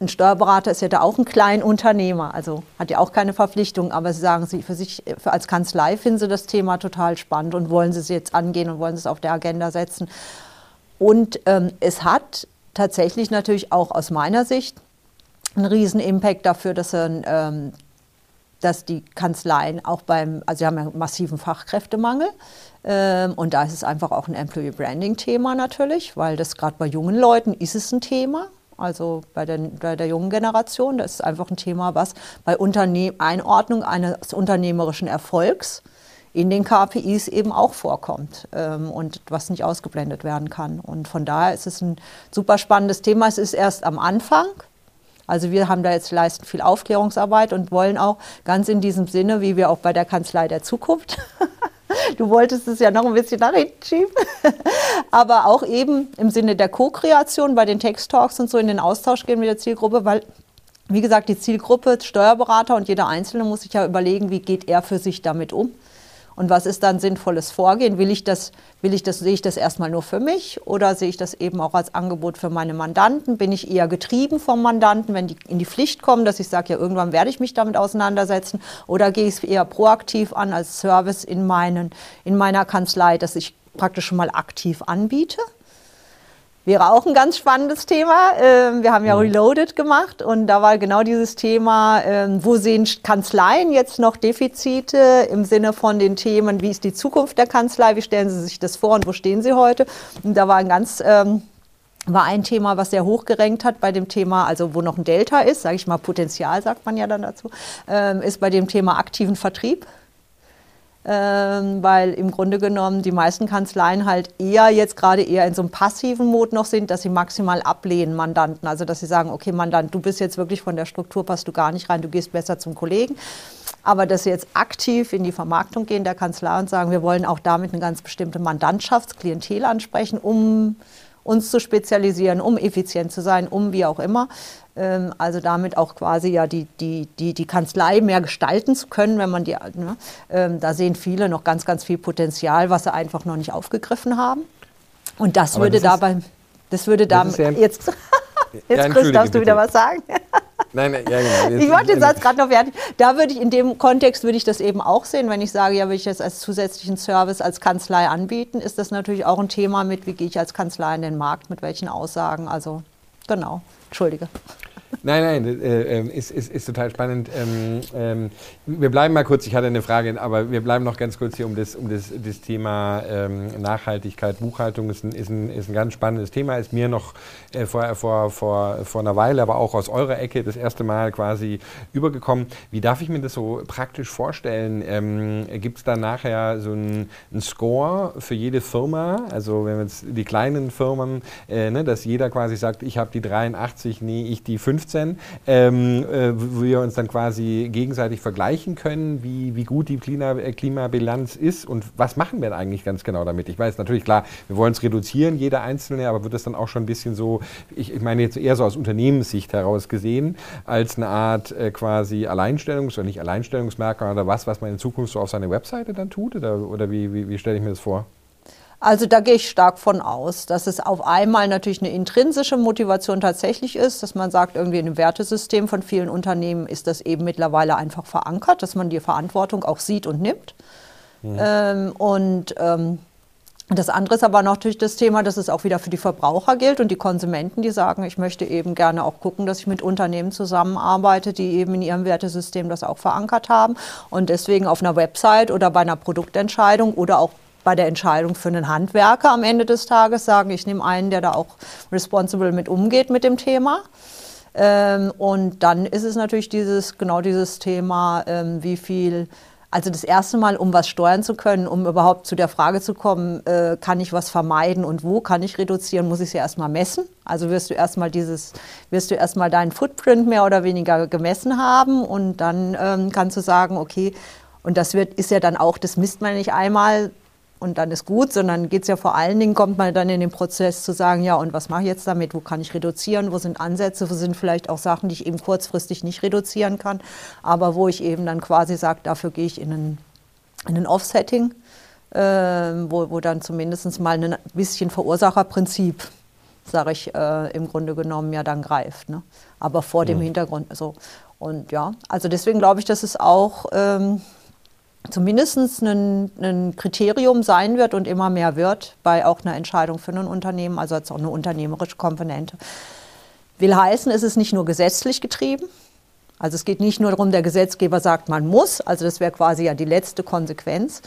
ein Steuerberater ist ja da auch ein Kleinunternehmer, also hat ja auch keine Verpflichtung, aber sie sagen, als Kanzlei finden sie das Thema total spannend und wollen sie es jetzt angehen und wollen sie es auf der Agenda setzen. Und es hat tatsächlich natürlich auch aus meiner Sicht einen riesen Impact dafür, dass die Kanzleien auch sie haben ja einen massiven Fachkräftemangel und da ist es einfach auch ein Employee-Branding-Thema natürlich, weil das gerade bei jungen Leuten ist es ein Thema. Also bei der jungen Generation, das ist einfach ein Thema, was bei Einordnung eines unternehmerischen Erfolgs in den KPIs eben auch vorkommt und was nicht ausgeblendet werden kann. Und von daher ist es ein super spannendes Thema. Es ist erst am Anfang. Also wir haben da jetzt leisten viel Aufklärungsarbeit und wollen auch ganz in diesem Sinne, wie wir auch bei der Kanzlei der Zukunft, du wolltest es ja noch ein bisschen nach hinten schieben, aber auch eben im Sinne der Co-Kreation bei den Text-Talks und so in den Austausch gehen mit der Zielgruppe, weil, wie gesagt, die Zielgruppe, Steuerberater und jeder Einzelne muss sich ja überlegen, wie geht er für sich damit um und was ist dann sinnvolles Vorgehen? Sehe ich das erstmal nur für mich oder sehe ich das eben auch als Angebot für meine Mandanten? Bin ich eher getrieben vom Mandanten, wenn die in die Pflicht kommen, dass ich sage, ja, irgendwann werde ich mich damit auseinandersetzen? Oder gehe ich es eher proaktiv an als Service in meiner Kanzlei, dass ich praktisch schon mal aktiv anbiete? Wäre auch ein ganz spannendes Thema. Wir haben ja Reloaded gemacht und da war genau dieses Thema, wo sehen Kanzleien jetzt noch Defizite im Sinne von den Themen, wie ist die Zukunft der Kanzlei, wie stellen sie sich das vor und wo stehen sie heute? Und da war ein Thema, was sehr hoch gerankt hat bei dem Thema, also wo noch ein Delta ist, sage ich mal Potenzial, sagt man ja dann dazu, ist bei dem Thema aktiven Vertrieb. Weil im Grunde genommen die meisten Kanzleien halt eher in so einem passiven Mode noch sind, dass sie maximal ablehnen Mandanten, also dass sie sagen, okay Mandant, du bist jetzt wirklich von der Struktur, passt du gar nicht rein, du gehst besser zum Kollegen, aber dass sie jetzt aktiv in die Vermarktung gehen der Kanzlei und sagen, wir wollen auch damit eine ganz bestimmte Mandantschaftsklientel ansprechen, um uns zu spezialisieren, um effizient zu sein, um wie auch immer. Also damit auch quasi ja die Kanzlei mehr gestalten zu können, wenn man da sehen viele noch ganz, ganz viel Potenzial, was sie einfach noch nicht aufgegriffen haben. Und das Aber würde das dabei, das würde da, ja jetzt Chris, darfst du wieder was sagen? Nein, ja, genau. Ich wollte den Satz gerade noch fertig. Da würde ich in dem Kontext würde ich das eben auch sehen, wenn ich sage, ja, will ich jetzt als zusätzlichen Service als Kanzlei anbieten, ist das natürlich auch ein Thema mit, wie gehe ich als Kanzlei in den Markt, mit welchen Aussagen, also genau, entschuldige. Nein, ist total spannend. Wir bleiben mal kurz, ich hatte eine Frage, aber wir bleiben noch ganz kurz hier um das Thema Nachhaltigkeit, Buchhaltung ist ein ganz spannendes Thema, ist mir noch vor einer Weile, aber auch aus eurer Ecke das erste Mal quasi übergekommen. Wie darf ich mir das so praktisch vorstellen? Gibt es da nachher so einen Score für jede Firma, also wenn wir jetzt die kleinen Firmen, dass jeder quasi sagt, ich habe die 83, nee, ich die 50, wo wir uns dann quasi gegenseitig vergleichen können, wie gut die Klimabilanz ist und was machen wir denn eigentlich ganz genau damit? Ich weiß natürlich, klar, wir wollen es reduzieren, jeder Einzelne, aber wird das dann auch schon ein bisschen so, ich meine jetzt eher so aus Unternehmenssicht heraus gesehen, als eine Art quasi Alleinstellungs- oder nicht Alleinstellungsmerkmal oder was man in Zukunft so auf seine Webseite dann tut? Oder wie stelle ich mir das vor? Also da gehe ich stark von aus, dass es auf einmal natürlich eine intrinsische Motivation tatsächlich ist, dass man sagt, irgendwie in dem Wertesystem von vielen Unternehmen ist das eben mittlerweile einfach verankert, dass man die Verantwortung auch sieht und nimmt. Ja. Das andere ist aber natürlich das Thema, dass es auch wieder für die Verbraucher gilt und die Konsumenten, die sagen, ich möchte eben gerne auch gucken, dass ich mit Unternehmen zusammenarbeite, die eben in ihrem Wertesystem das auch verankert haben und deswegen auf einer Website oder bei einer Produktentscheidung oder auch bei der Entscheidung für einen Handwerker am Ende des Tages sagen, ich nehme einen, der da auch responsible mit umgeht mit dem Thema. Und dann ist es natürlich genau dieses Thema, wie viel, also das erste Mal, um was steuern zu können, um überhaupt zu der Frage zu kommen, kann ich was vermeiden und wo kann ich reduzieren, muss ich es ja erstmal messen. Also wirst du erstmal deinen Footprint mehr oder weniger gemessen haben und dann kannst du sagen, okay, und das ist ja dann auch, das misst man nicht einmal, und dann ist gut, sondern geht es ja vor allen Dingen, kommt man dann in den Prozess zu sagen, ja und was mache ich jetzt damit, wo kann ich reduzieren, wo sind Ansätze, wo sind vielleicht auch Sachen, die ich eben kurzfristig nicht reduzieren kann, aber wo ich eben dann quasi sage, dafür gehe ich in ein Offsetting, wo dann zumindest mal ein bisschen Verursacherprinzip, sage ich, im Grunde genommen ja dann greift, ne? Aber vor dem Hintergrund so. Und ja, also deswegen glaube ich, dass es auch zumindest ein Kriterium sein wird und immer mehr wird bei auch einer Entscheidung für ein Unternehmen, also als auch eine unternehmerische Komponente. Will heißen, es ist nicht nur gesetzlich getrieben. Also es geht nicht nur darum, der Gesetzgeber sagt, man muss, also das wäre quasi ja die letzte Konsequenz,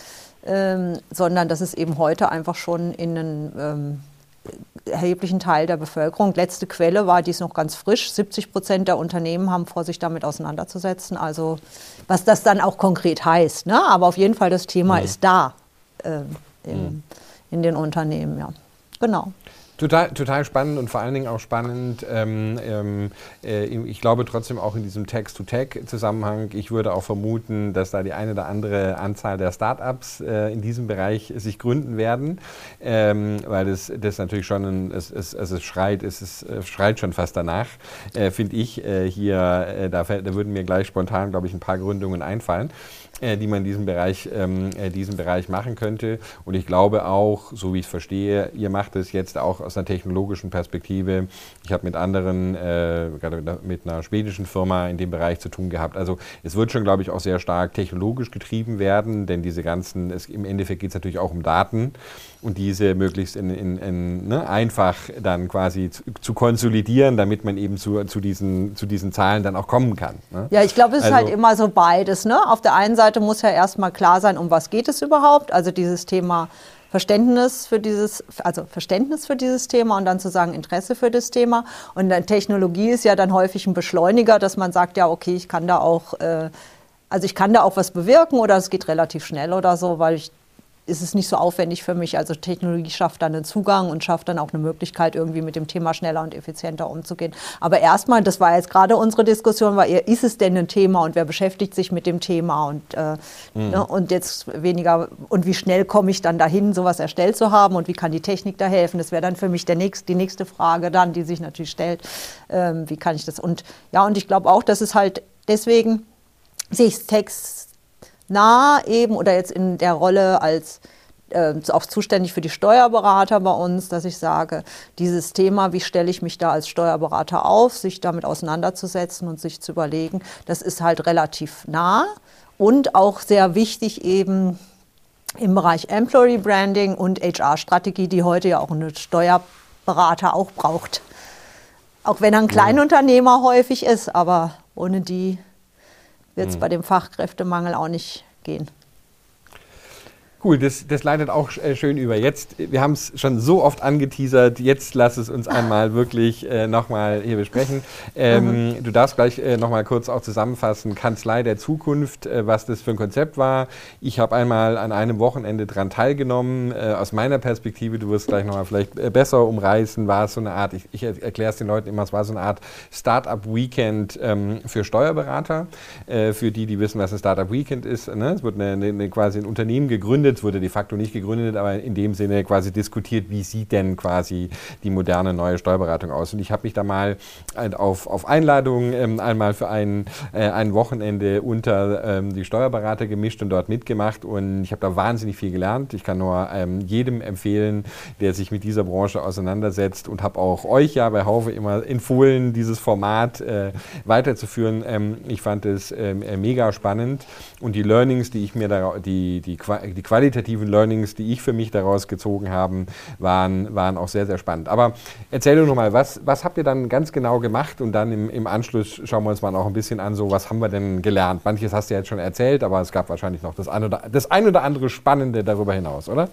sondern dass es eben heute einfach schon in einen erheblichen Teil der Bevölkerung, letzte Quelle war, die ist noch ganz frisch, 70% der Unternehmen haben vor, sich damit auseinanderzusetzen, also was das dann auch konkret heißt, ne? Aber auf jeden Fall das Thema ist da in den Unternehmen, ja, genau. Total spannend und vor allen Dingen auch spannend, ich glaube trotzdem auch in diesem Text-to-Tech-Zusammenhang, ich würde auch vermuten, dass da die eine oder andere Anzahl der Startups in diesem Bereich sich gründen werden, weil das natürlich schon, es schreit schon fast danach, finde ich, da würden mir gleich spontan, glaube ich, ein paar Gründungen einfallen, die man in diesem Bereich machen könnte. Und ich glaube auch, so wie ich es verstehe, ihr macht es jetzt auch aus einer technologischen Perspektive. Ich habe mit anderen, gerade mit einer schwedischen Firma in dem Bereich zu tun gehabt. Also es wird schon, glaube ich, auch sehr stark technologisch getrieben werden, denn diese ganzen, im Endeffekt geht es natürlich auch um Daten und diese möglichst einfach dann quasi zu konsolidieren, damit man eben zu diesen Zahlen dann auch kommen kann, ne? Ja, ich glaube, es ist halt immer so beides, ne? Auf der einen Seite muss ja erstmal klar sein, um was geht es überhaupt, also dieses Thema Verständnis für dieses Thema und dann zu sagen Interesse für das Thema. Und dann Technologie ist ja dann häufig ein Beschleuniger, dass man sagt, ja okay, ich kann da auch, was bewirken oder es geht relativ schnell oder so, weil ist es nicht so aufwendig für mich. Also Technologie schafft dann einen Zugang und schafft dann auch eine Möglichkeit, irgendwie mit dem Thema schneller und effizienter umzugehen. Aber erstmal, das war jetzt gerade unsere Diskussion, war eher, ist es denn ein Thema und wer beschäftigt sich mit dem Thema und jetzt weniger und wie schnell komme ich dann dahin, sowas erstellt zu haben und wie kann die Technik da helfen? Das wäre dann für mich die nächste Frage dann, die sich natürlich stellt. Wie kann ich das? Und ich glaube auch, dass es halt deswegen sehe ich Text eben oder jetzt in der Rolle als auch zuständig für die Steuerberater bei uns, dass ich sage, dieses Thema, wie stelle ich mich da als Steuerberater auf, sich damit auseinanderzusetzen und sich zu überlegen, das ist halt relativ nah und auch sehr wichtig eben im Bereich Employee Branding und HR-Strategie, die heute ja auch ein Steuerberater auch braucht. Auch wenn er ein Kleinunternehmer häufig ist, aber ohne die wird es bei dem Fachkräftemangel auch nicht gehen. Cool, das leitet auch schön über. Jetzt, wir haben es schon so oft angeteasert, jetzt lass es uns einmal wirklich nochmal hier besprechen. Du darfst gleich nochmal kurz auch zusammenfassen, Kanzlei der Zukunft, was das für ein Konzept war. Ich habe einmal an einem Wochenende dran teilgenommen, aus meiner Perspektive, du wirst gleich nochmal vielleicht besser umreißen, war es so eine Art, ich erkläre es den Leuten immer, es war so eine Art Start-up-Weekend für Steuerberater, für die wissen, was ein Start-up-Weekend ist. Ne? Es wird quasi ein Unternehmen gegründet, wurde de facto nicht gegründet, aber in dem Sinne quasi diskutiert, wie sieht denn quasi die moderne neue Steuerberatung aus. Und ich habe mich da mal auf Einladung einmal für ein Wochenende unter die Steuerberater gemischt und dort mitgemacht und ich habe da wahnsinnig viel gelernt. Ich kann nur jedem empfehlen, der sich mit dieser Branche auseinandersetzt und habe auch euch ja bei Haufe immer empfohlen, dieses Format weiterzuführen. Ich fand es mega spannend und die Learnings, die ich mir da, die qualitativen Learnings, die ich für mich daraus gezogen habe, waren auch sehr, sehr spannend. Aber erzähl doch nochmal, was habt ihr dann ganz genau gemacht? Und dann im Anschluss schauen wir uns mal auch ein bisschen an, so was haben wir denn gelernt? Manches hast du ja jetzt schon erzählt, aber es gab wahrscheinlich noch das ein oder andere Spannende darüber hinaus, oder?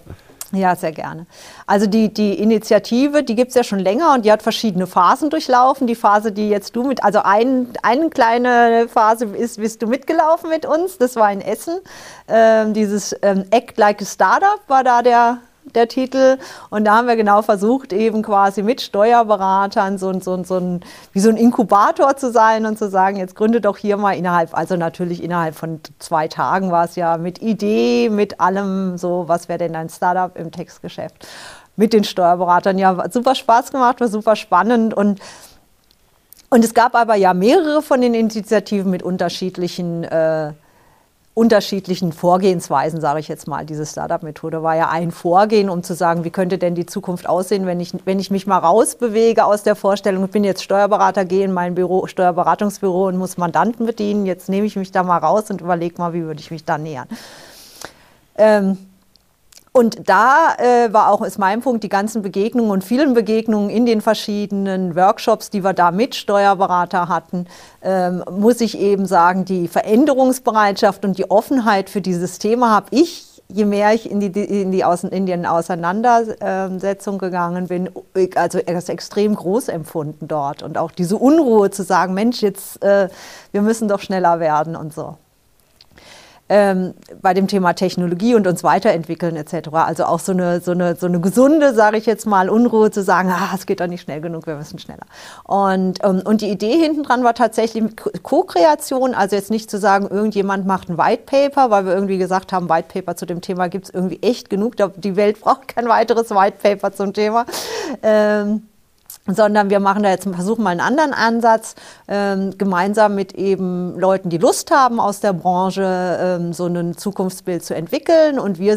Ja, sehr gerne. Also die Initiative, die gibt es ja schon länger und die hat verschiedene Phasen durchlaufen. Die Phase, die jetzt du eine kleine Phase bist du mitgelaufen mit uns, das war in Essen. Dieses Act Like a Startup war da der Titel und da haben wir genau versucht, eben quasi mit Steuerberatern so ein Inkubator zu sein und zu sagen, jetzt gründe doch hier mal innerhalb von 2 Tagen war es ja mit Idee, mit allem so, was wäre denn ein Startup im Textgeschäft mit den Steuerberatern. Ja, hat super Spaß gemacht, war super spannend und es gab aber ja mehrere von den Initiativen mit unterschiedlichen Vorgehensweisen, sage ich jetzt mal. Diese Startup-Methode war ja ein Vorgehen, um zu sagen, wie könnte denn die Zukunft aussehen, wenn ich mich mal rausbewege aus der Vorstellung, ich bin jetzt Steuerberater, gehe in mein Steuerberatungsbüro und muss Mandanten bedienen, jetzt nehme ich mich da mal raus und überlege mal, wie würde ich mich da nähern. Und da war auch, ist mein Punkt, die ganzen Begegnungen und vielen Begegnungen in den verschiedenen Workshops, die wir da mit Steuerberater hatten, muss ich eben sagen, die Veränderungsbereitschaft und die Offenheit für dieses Thema habe ich, je mehr ich in die Auseinandersetzung gegangen bin, also als extrem groß empfunden dort. Und auch diese Unruhe zu sagen, Mensch, jetzt, wir müssen doch schneller werden und so. Bei dem Thema Technologie und uns weiterentwickeln etc. Also auch so eine gesunde, sage ich jetzt mal, Unruhe zu sagen, es geht doch nicht schnell genug, wir müssen schneller. Und die Idee hinten dran war tatsächlich Co-Kreation, also jetzt nicht zu sagen, irgendjemand macht ein White Paper, weil wir irgendwie gesagt haben, White Paper zu dem Thema gibt es irgendwie echt genug, die Welt braucht kein weiteres White Paper zum Thema. Sondern wir machen da jetzt, versuchen mal einen anderen Ansatz, gemeinsam mit eben Leuten, die Lust haben aus der Branche, so ein Zukunftsbild zu entwickeln. Und wir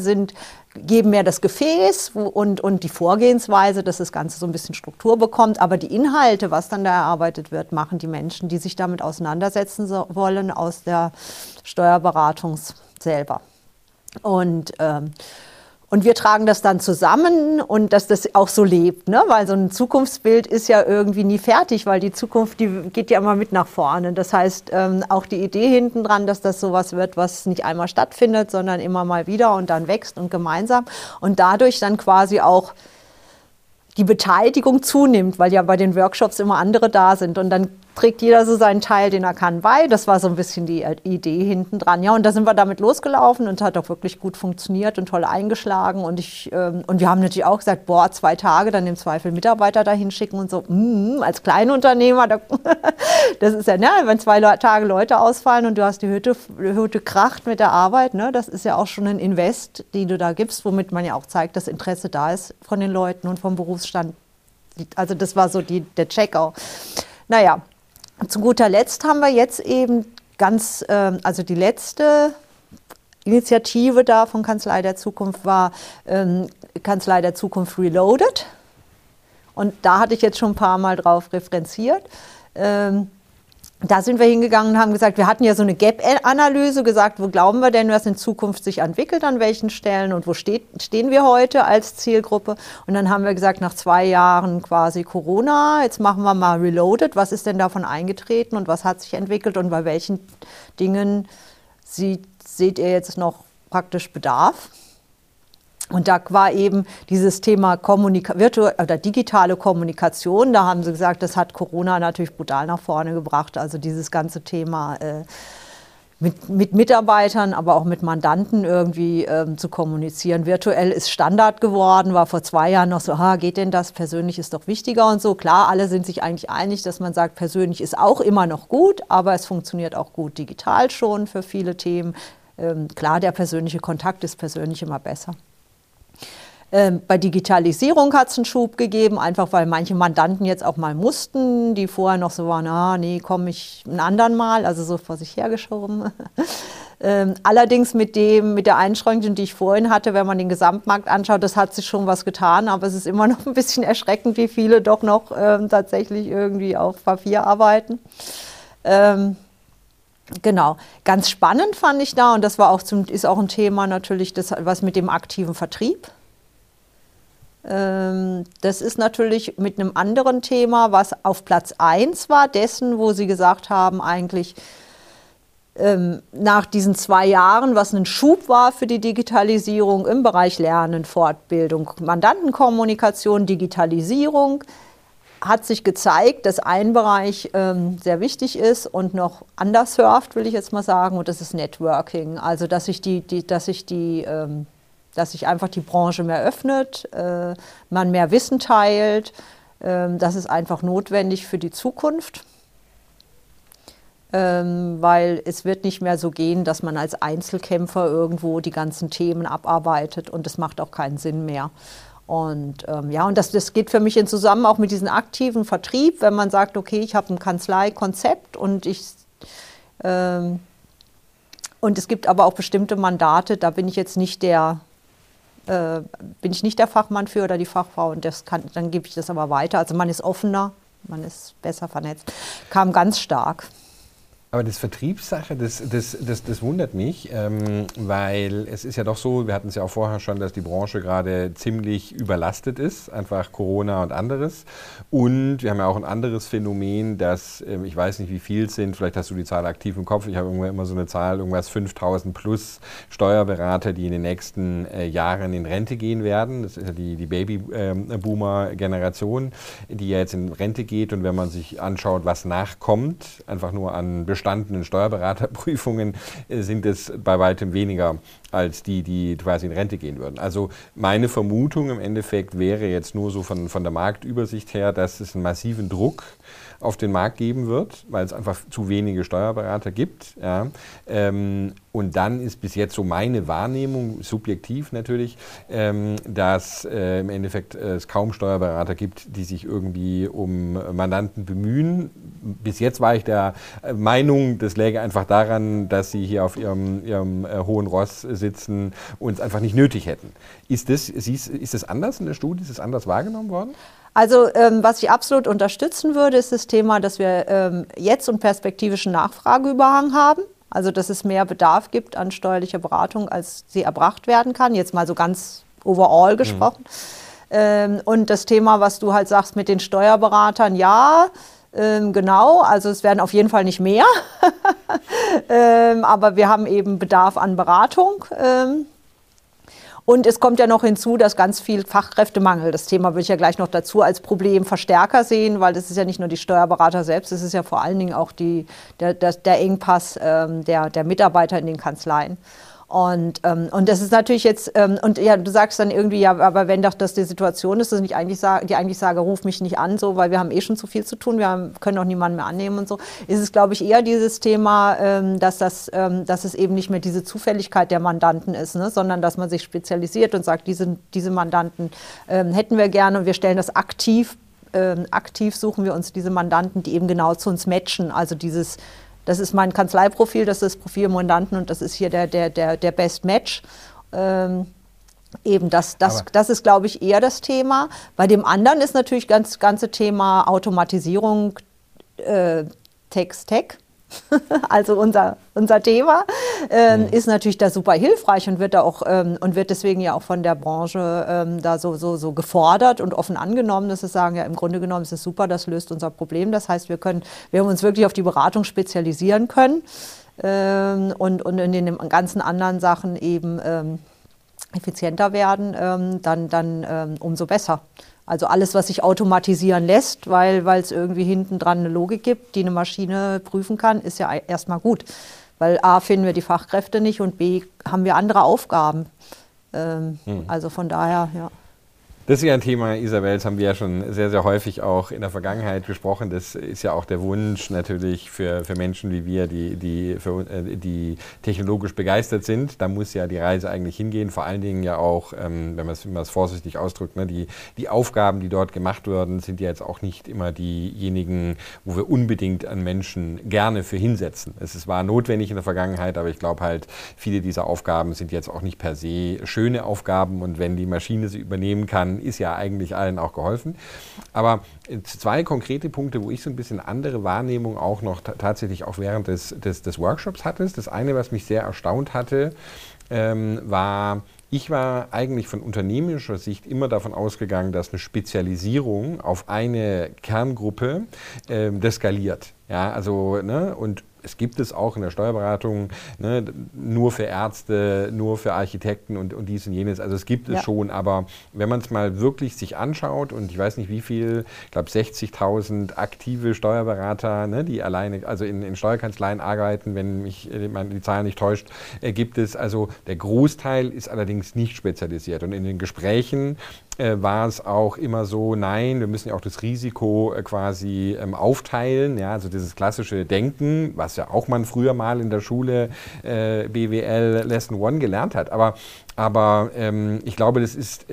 geben mehr das Gefäß und die Vorgehensweise, dass das Ganze so ein bisschen Struktur bekommt. Aber die Inhalte, was dann da erarbeitet wird, machen die Menschen, die sich damit auseinandersetzen wollen, aus der Steuerberatung selber. Und wir tragen das dann zusammen und dass das auch so lebt, ne? Weil so ein Zukunftsbild ist ja irgendwie nie fertig, weil die Zukunft, die geht ja immer mit nach vorne. Das heißt, auch die Idee hinten dran, dass das sowas wird, was nicht einmal stattfindet, sondern immer mal wieder und dann wächst und gemeinsam und dadurch dann quasi auch die Beteiligung zunimmt, weil ja bei den Workshops immer andere da sind und dann trägt jeder so seinen Teil, den er kann, bei. Das war so ein bisschen die Idee hinten dran. Ja, und da sind wir damit losgelaufen und hat auch wirklich gut funktioniert und toll eingeschlagen. Und wir haben natürlich auch gesagt, 2 Tage, dann im Zweifel Mitarbeiter dahin schicken und so. Als Kleinunternehmer, das ist ja, ne, wenn 2 Tage Leute ausfallen und du hast die Hütte kracht mit der Arbeit, ne, das ist ja auch schon ein Invest, die du da gibst, womit man ja auch zeigt, dass Interesse da ist von den Leuten und vom Berufsstand. Also das war so der Check auch. Naja. Zu guter Letzt haben wir jetzt eben die letzte Initiative da von Kanzlei der Zukunft war Kanzlei der Zukunft Reloaded. Und da hatte ich jetzt schon ein paar Mal drauf referenziert. Da sind wir hingegangen und haben gesagt, wir hatten ja so eine Gap-Analyse, gesagt, wo glauben wir denn, was in Zukunft sich entwickelt, an welchen Stellen und wo stehen wir heute als Zielgruppe. Und dann haben wir gesagt, nach 2 Jahren quasi Corona, jetzt machen wir mal Reloaded, was ist denn davon eingetreten und was hat sich entwickelt und bei welchen Dingen seht ihr jetzt noch praktisch Bedarf? Und da war eben dieses Thema digitale Kommunikation, da haben sie gesagt, das hat Corona natürlich brutal nach vorne gebracht. Also dieses ganze Thema mit Mitarbeitern, aber auch mit Mandanten irgendwie zu kommunizieren. Virtuell ist Standard geworden, war vor 2 Jahren noch so, geht denn das? Persönlich ist doch wichtiger und so. Klar, alle sind sich eigentlich einig, dass man sagt, persönlich ist auch immer noch gut, aber es funktioniert auch gut digital schon für viele Themen. Klar, der persönliche Kontakt ist persönlich immer besser. Bei Digitalisierung hat es einen Schub gegeben, einfach weil manche Mandanten jetzt auch mal mussten, die vorher noch so waren, nee, komme ich ein andern Mal, also so vor sich hergeschoben. Allerdings mit der Einschränkung, die ich vorhin hatte, wenn man den Gesamtmarkt anschaut, das hat sich schon was getan, aber es ist immer noch ein bisschen erschreckend, wie viele doch noch tatsächlich irgendwie auf Papier arbeiten. Genau, ganz spannend fand ich da, und das war auch ist auch ein Thema natürlich, was mit dem aktiven Vertrieb. Das ist natürlich mit einem anderen Thema, was auf Platz 1 war, dessen, wo sie gesagt haben, eigentlich nach diesen 2 Jahren, was ein Schub war für die Digitalisierung im Bereich Lernen, Fortbildung, Mandantenkommunikation, Digitalisierung, hat sich gezeigt, dass ein Bereich sehr wichtig ist und noch underserved, will ich jetzt mal sagen, und das ist Networking, also dass sich dass sich einfach die Branche mehr öffnet, man mehr Wissen teilt. Das ist einfach notwendig für die Zukunft, weil es wird nicht mehr so gehen, dass man als Einzelkämpfer irgendwo die ganzen Themen abarbeitet und das macht auch keinen Sinn mehr. Und das geht für mich in Zusammenhang auch mit diesem aktiven Vertrieb, wenn man sagt, okay, ich habe ein Kanzleikonzept und es gibt aber auch bestimmte Mandate, da bin ich jetzt nicht der Fachmann für oder die Fachfrau und dann gebe ich das aber weiter. Also man ist offener, man ist besser vernetzt. Kam ganz stark. Aber das Vertriebssache, das wundert mich, weil es ist ja doch so, wir hatten es ja auch vorher schon, dass die Branche gerade ziemlich überlastet ist, einfach Corona und anderes. Und wir haben ja auch ein anderes Phänomen, dass, ich weiß nicht, wie viel es sind, vielleicht hast du die Zahl aktiv im Kopf, ich habe immer so eine Zahl, irgendwas 5000 plus Steuerberater, die in den nächsten Jahren in Rente gehen werden. Das ist ja die Babyboomer-Generation, die ja jetzt in Rente geht. Und wenn man sich anschaut, was nachkommt, einfach nur an bestandenen Steuerberaterprüfungen sind es bei weitem weniger als die quasi in Rente gehen würden. Also meine Vermutung im Endeffekt wäre jetzt nur so von der Marktübersicht her, dass es einen massiven Druck auf den Markt geben wird, weil es einfach zu wenige Steuerberater gibt. Ja. Und dann ist bis jetzt so meine Wahrnehmung, subjektiv natürlich, dass im Endeffekt es kaum Steuerberater gibt, die sich irgendwie um Mandanten bemühen. Bis jetzt war ich der Meinung, das läge einfach daran, dass sie hier auf ihrem hohen Ross sitzen und es einfach nicht nötig hätten. Ist das anders in der Studie? Ist das anders wahrgenommen worden? Also was ich absolut unterstützen würde, ist das Thema, dass wir jetzt einen perspektivischen Nachfrageüberhang haben. Also dass es mehr Bedarf gibt an steuerlicher Beratung, als sie erbracht werden kann. Jetzt mal so ganz overall gesprochen. Und das Thema, was du halt sagst mit den Steuerberatern, ja, genau, also es werden auf jeden Fall nicht mehr. Aber wir haben eben Bedarf an Beratung. Und es kommt ja noch hinzu, dass ganz viel Fachkräftemangel, das Thema will ich ja gleich noch dazu als Problemverstärker sehen, weil das ist ja nicht nur die Steuerberater selbst, es ist ja vor allen Dingen auch der Engpass der Mitarbeiter in den Kanzleien. Und das ist natürlich jetzt, und ja, du sagst dann irgendwie, ja, aber wenn doch das die Situation ist, dass ich eigentlich sage, ruf mich nicht an, so, weil wir haben eh schon zu viel zu tun, können auch niemanden mehr annehmen und so, ist es, glaube ich, eher dieses Thema, dass es eben nicht mehr diese Zufälligkeit der Mandanten ist, ne, sondern dass man sich spezialisiert und sagt, diese Mandanten hätten wir gerne und wir stellen das aktiv, suchen wir uns diese Mandanten, die eben genau zu uns matchen, also dieses das ist mein Kanzleiprofil, das ist das Profil Mandanten und das ist hier der Best Match. Eben, das ist, glaube ich, eher das Thema. Bei dem anderen ist natürlich das ganze Thema Automatisierung Text2Tech. Also unser Thema ist natürlich da super hilfreich und wird da auch und wird deswegen ja auch von der Branche da so gefordert und offen angenommen, dass sie sagen, ja, im Grunde genommen ist es super, das löst unser Problem. Das heißt, wir haben uns wirklich auf die Beratung spezialisieren können und in den ganzen anderen Sachen eben effizienter werden, dann umso besser. Also alles, was sich automatisieren lässt, weil es irgendwie hinten dran eine Logik gibt, die eine Maschine prüfen kann, ist ja erstmal gut. Weil A, finden wir die Fachkräfte nicht und B, haben wir andere Aufgaben. Also von daher, ja. Das ist ja ein Thema, Isabel, das haben wir ja schon sehr, sehr häufig auch in der Vergangenheit besprochen. Das ist ja auch der Wunsch natürlich für Menschen wie wir, die technologisch begeistert sind. Da muss ja die Reise eigentlich hingehen, vor allen Dingen ja auch, wenn man es vorsichtig ausdrückt, ne, die Aufgaben, die dort gemacht werden, sind ja jetzt auch nicht immer diejenigen, wo wir unbedingt an Menschen gerne für hinsetzen. Es war notwendig in der Vergangenheit, aber ich glaube halt, viele dieser Aufgaben sind jetzt auch nicht per se schöne Aufgaben und wenn die Maschine sie übernehmen kann, ist ja eigentlich allen auch geholfen. Aber zwei konkrete Punkte, wo ich so ein bisschen andere Wahrnehmung auch noch tatsächlich auch während des Workshops hatte. Das eine, was mich sehr erstaunt hatte, ich war eigentlich von unternehmerischer Sicht immer davon ausgegangen, dass eine Spezialisierung auf eine Kerngruppe das skaliert. Ja, also, ne, und es gibt es auch in der Steuerberatung, ne, nur für Ärzte, nur für Architekten und dies und jenes. Also es gibt es schon, aber wenn man es mal wirklich sich anschaut und ich weiß nicht wie viel, ich glaube 60.000 aktive Steuerberater, ne, die alleine, also in Steuerkanzleien arbeiten, wenn mich die Zahl nicht täuscht, gibt es. Also der Großteil ist allerdings nicht spezialisiert und in den Gesprächen war es auch immer so, nein, wir müssen ja auch das Risiko quasi aufteilen, ja, also dieses klassische Denken, was ja auch man früher mal in der Schule BWL Lesson 1 gelernt hat, aber ich glaube, das ist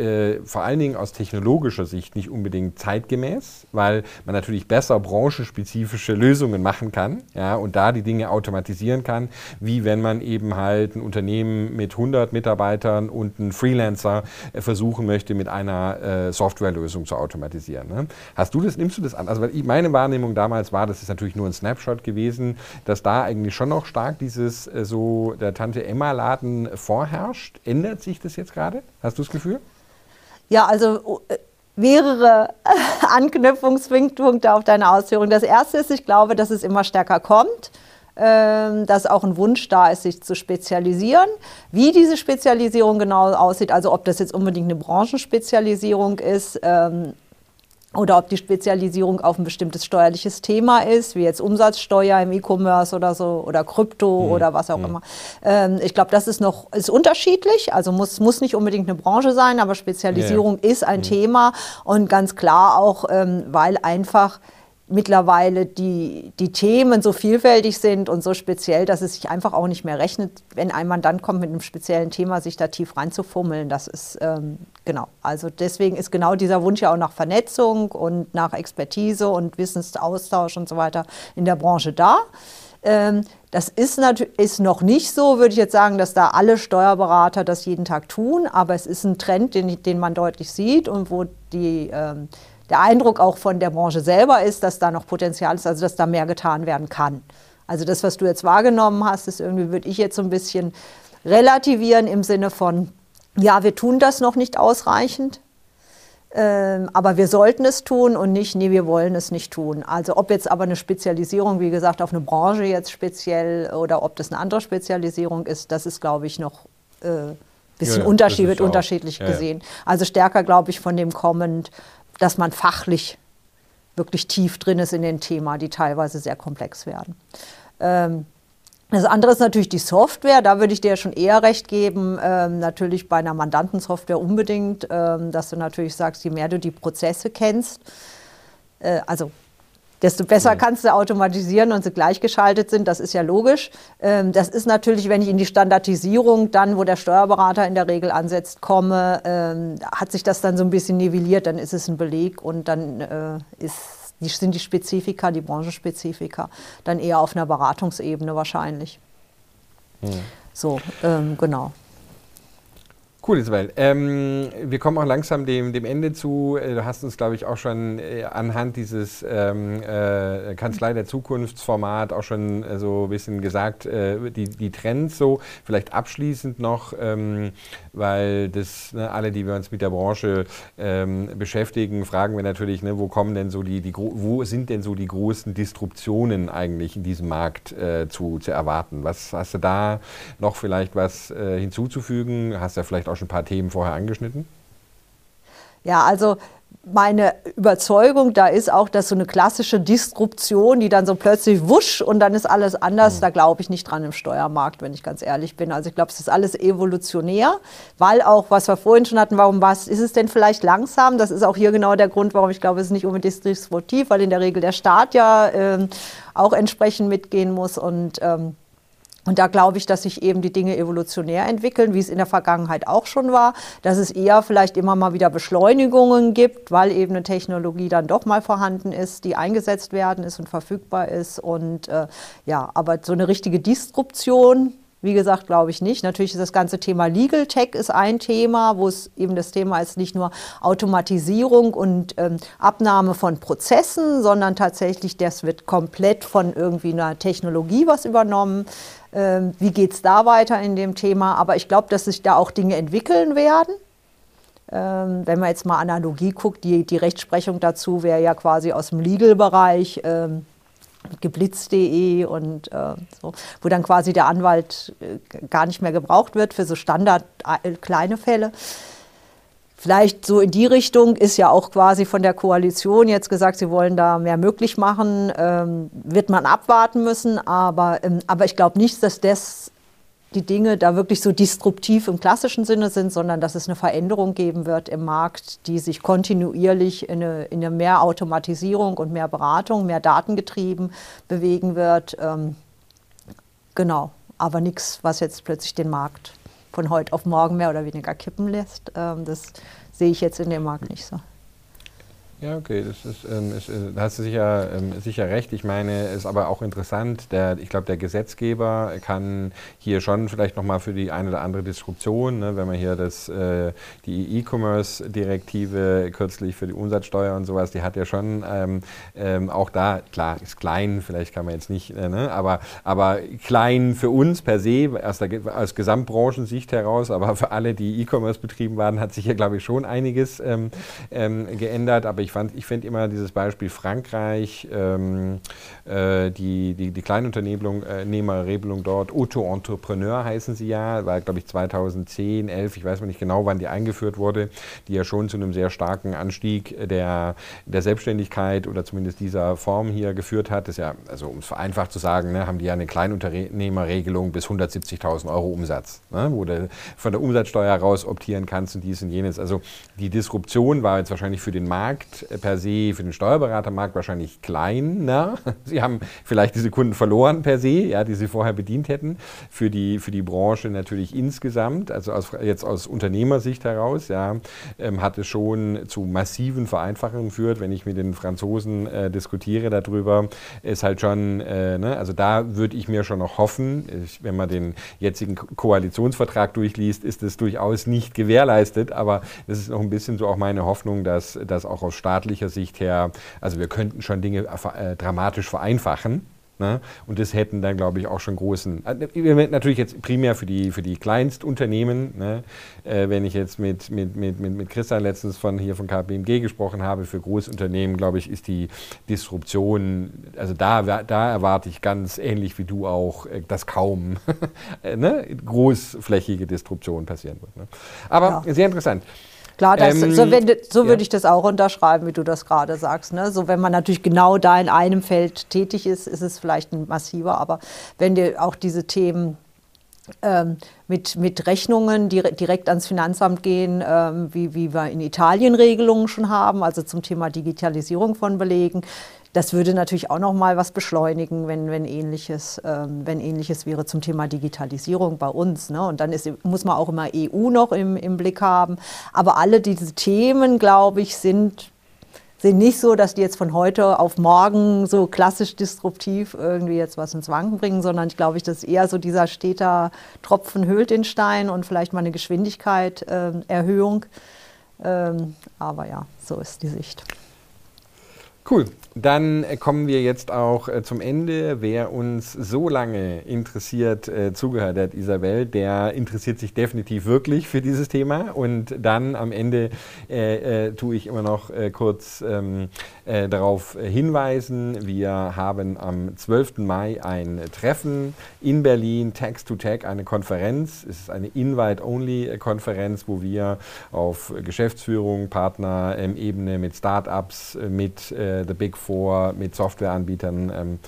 vor allen Dingen aus technologischer Sicht nicht unbedingt zeitgemäß, weil man natürlich besser branchenspezifische Lösungen machen kann, ja, und da die Dinge automatisieren kann, wie wenn man eben halt ein Unternehmen mit 100 Mitarbeitern und einen Freelancer versuchen möchte, mit einer Softwarelösung zu automatisieren. Ne? Nimmst du das an? Also weil meine Wahrnehmung damals war, das ist natürlich nur ein Snapshot gewesen, dass da eigentlich schon noch stark dieses so der Tante-Emma-Laden vorherrscht. Ändert sich das jetzt gerade? Hast du das Gefühl? Ja, also mehrere Anknüpfungspunkte auf deine Ausführung. Das erste ist, ich glaube, dass es immer stärker kommt, dass auch ein Wunsch da ist, sich zu spezialisieren. Wie diese Spezialisierung genau aussieht, also ob das jetzt unbedingt eine Branchenspezialisierung ist, oder ob die Spezialisierung auf ein bestimmtes steuerliches Thema ist, wie jetzt Umsatzsteuer im E-Commerce oder so, oder Krypto oder was auch immer. Ich glaube, das ist unterschiedlich, also muss nicht unbedingt eine Branche sein, aber Spezialisierung ist ein Thema und ganz klar auch, weil einfach mittlerweile die Themen so vielfältig sind und so speziell, dass es sich einfach auch nicht mehr rechnet, wenn ein Mandant kommt mit einem speziellen Thema, sich da tief reinzufummeln. Das ist, genau, also deswegen ist genau dieser Wunsch ja auch nach Vernetzung und nach Expertise und Wissensaustausch und so weiter in der Branche da. Das ist noch nicht so, würde ich jetzt sagen, dass da alle Steuerberater das jeden Tag tun, aber es ist ein Trend, den man deutlich sieht und wo der Eindruck auch von der Branche selber ist, dass da noch Potenzial ist, also dass da mehr getan werden kann. Also das, was du jetzt wahrgenommen hast, ist irgendwie, würde ich jetzt so ein bisschen relativieren im Sinne von, ja, wir tun das noch nicht ausreichend, aber wir sollten es tun und nicht, nee, wir wollen es nicht tun. Also ob jetzt aber eine Spezialisierung, wie gesagt, auf eine Branche jetzt speziell oder ob das eine andere Spezialisierung ist, das ist, glaube ich, noch ein bisschen unterschiedlich gesehen. Ja. Also stärker, glaube ich, von dem kommend, dass man fachlich wirklich tief drin ist in den Themen, die teilweise sehr komplex werden. Das andere ist natürlich die Software, da würde ich dir schon eher recht geben, natürlich bei einer Mandantensoftware unbedingt, dass du natürlich sagst, je mehr du die Prozesse kennst, also desto besser kannst du automatisieren und sie gleichgeschaltet sind, das ist ja logisch. Das ist natürlich, wenn ich in die Standardisierung dann, wo der Steuerberater in der Regel ansetzt, komme, hat sich das dann so ein bisschen nivelliert, dann ist es ein Beleg und dann ist sind die Spezifika, die Branchenspezifika, dann eher auf einer Beratungsebene wahrscheinlich. Ja. So, genau. Cool, Isabel. Wir kommen auch langsam dem Ende zu. Du hast uns, glaube ich, auch schon anhand dieses Kanzlei der Zukunftsformat auch schon so ein bisschen gesagt, die Trends so. Vielleicht abschließend noch, weil das alle, die wir uns mit der Branche beschäftigen, fragen wir natürlich, wo kommen denn so wo sind denn so die großen Disruptionen eigentlich in diesem Markt zu erwarten? Was hast du da noch vielleicht was hinzuzufügen? Hast du ja vielleicht auch schon ein paar Themen vorher angeschnitten? Ja, also meine Überzeugung da ist auch, dass so eine klassische Disruption, die dann so plötzlich wusch und dann ist alles anders, da glaube ich nicht dran im Steuermarkt, wenn ich ganz ehrlich bin. Also ich glaube, es ist alles evolutionär, weil auch, was wir vorhin schon hatten, ist es denn vielleicht langsam? Das ist auch hier genau der Grund, warum ich glaube, es ist nicht unbedingt disruptiv, weil in der Regel der Staat ja auch entsprechend mitgehen muss Und da glaube ich, dass sich eben die Dinge evolutionär entwickeln, wie es in der Vergangenheit auch schon war, dass es eher vielleicht immer mal wieder Beschleunigungen gibt, weil eben eine Technologie dann doch mal vorhanden ist, die eingesetzt werden ist und verfügbar ist. Und ja, aber so eine richtige Disruption, wie gesagt, glaube ich nicht. Natürlich ist das ganze Thema Legal Tech ist ein Thema, wo es eben das Thema ist, nicht nur Automatisierung und Abnahme von Prozessen, sondern tatsächlich, das wird komplett von irgendwie einer Technologie was übernommen. Wie geht es da weiter in dem Thema? Aber ich glaube, dass sich da auch Dinge entwickeln werden. Wenn man jetzt mal Analogie guckt, die Rechtsprechung dazu wäre ja quasi aus dem Legal-Bereich, geblitz.de und so, wo dann quasi der Anwalt gar nicht mehr gebraucht wird für so standard kleine Fälle. Vielleicht so in die Richtung ist ja auch quasi von der Koalition jetzt gesagt, sie wollen da mehr möglich machen, wird man abwarten müssen, aber ich glaube nicht, dass die Dinge da wirklich so disruptiv im klassischen Sinne sind, sondern dass es eine Veränderung geben wird im Markt, die sich kontinuierlich in eine mehr Automatisierung und mehr Beratung, mehr datengetrieben bewegen wird. Genau, aber nichts, was jetzt plötzlich den Markt von heute auf morgen mehr oder weniger kippen lässt. Das sehe ich jetzt in dem Markt nicht so. Ja, okay, da hast du sicher recht. Ich meine, es ist aber auch interessant, ich glaube, der Gesetzgeber kann hier schon vielleicht nochmal für die eine oder andere Disruption, ne, wenn man hier die E-Commerce-Direktive kürzlich für die Umsatzsteuer und sowas, die hat ja schon auch da, klar, ist klein, vielleicht kann man jetzt nicht, aber klein für uns per se, aus Gesamtbranchensicht heraus, aber für alle, die E-Commerce betrieben waren, hat sich hier, glaube ich, schon einiges geändert. Aber ich finde immer dieses Beispiel Frankreich, die Kleinunternehmerregelung dort, Auto-Entrepreneur heißen sie ja, war, glaube ich, 2010, 11, ich weiß nicht genau, wann die eingeführt wurde, die ja schon zu einem sehr starken Anstieg der Selbstständigkeit oder zumindest dieser Form hier geführt hat. Das ist ja, also um es vereinfacht zu sagen, ne, haben die ja eine Kleinunternehmerregelung bis 170.000 € Umsatz, ne, wo du von der Umsatzsteuer raus optieren kannst und dies und jenes. Also die Disruption war jetzt wahrscheinlich für den Markt per se, für den Steuerberatermarkt wahrscheinlich kleiner. Sie haben vielleicht diese Kunden verloren per se, ja, die sie vorher bedient hätten. Für die Branche natürlich insgesamt, also jetzt aus Unternehmersicht heraus, ja, hat es schon zu massiven Vereinfachungen geführt. Wenn ich mit den Franzosen diskutiere darüber, ist halt schon, also da würde ich mir schon noch hoffen, wenn man den jetzigen Koalitionsvertrag durchliest, ist das durchaus nicht gewährleistet, aber das ist noch ein bisschen so auch meine Hoffnung, dass auch aus staatlicher Sicht her, also wir könnten schon Dinge dramatisch vereinfachen. Ne? Und das hätten dann, glaube ich, auch schon großen, natürlich jetzt primär für die Kleinstunternehmen, ne? Wenn ich jetzt mit Christian letztens von KPMG gesprochen habe, für Großunternehmen, glaube ich, ist die Disruption, also da erwarte ich ganz ähnlich wie du auch, dass kaum ne? großflächige Disruption passieren wird. Ne? Aber ja, sehr interessant. Klar, so würde ich das auch unterschreiben, wie du das gerade sagst. Ne? So, wenn man natürlich genau da in einem Feld tätig ist, ist es vielleicht ein massiver. Aber wenn dir auch diese Themen mit Rechnungen, die direkt ans Finanzamt gehen, wie wir in Italien Regelungen schon haben, also zum Thema Digitalisierung von Belegen, das würde natürlich auch noch mal was beschleunigen, wenn Ähnliches wäre zum Thema Digitalisierung bei uns. Ne? Und dann muss man auch immer EU noch im Blick haben. Aber alle diese Themen, glaube ich, sind sind nicht so, dass die jetzt von heute auf morgen so klassisch disruptiv irgendwie jetzt was ins Wanken bringen, sondern ich glaube, das ist eher so dieser steter Tropfen höhlt den Stein und vielleicht mal eine Geschwindigkeitserhöhung. Aber ja, so ist die Sicht. Cool. Dann kommen wir jetzt auch zum Ende. Wer uns so lange interessiert zugehört hat, Isabel, der interessiert sich definitiv wirklich für dieses Thema. Und dann am Ende tue ich immer noch kurz darauf hinweisen. Wir haben am 12. Mai ein Treffen in Berlin, Text2Tech, eine Konferenz. Es ist eine Invite-Only-Konferenz, wo wir auf Geschäftsführung, Partner-Ebene mit Startups, mit The Big Four, mit Softwareanbietern,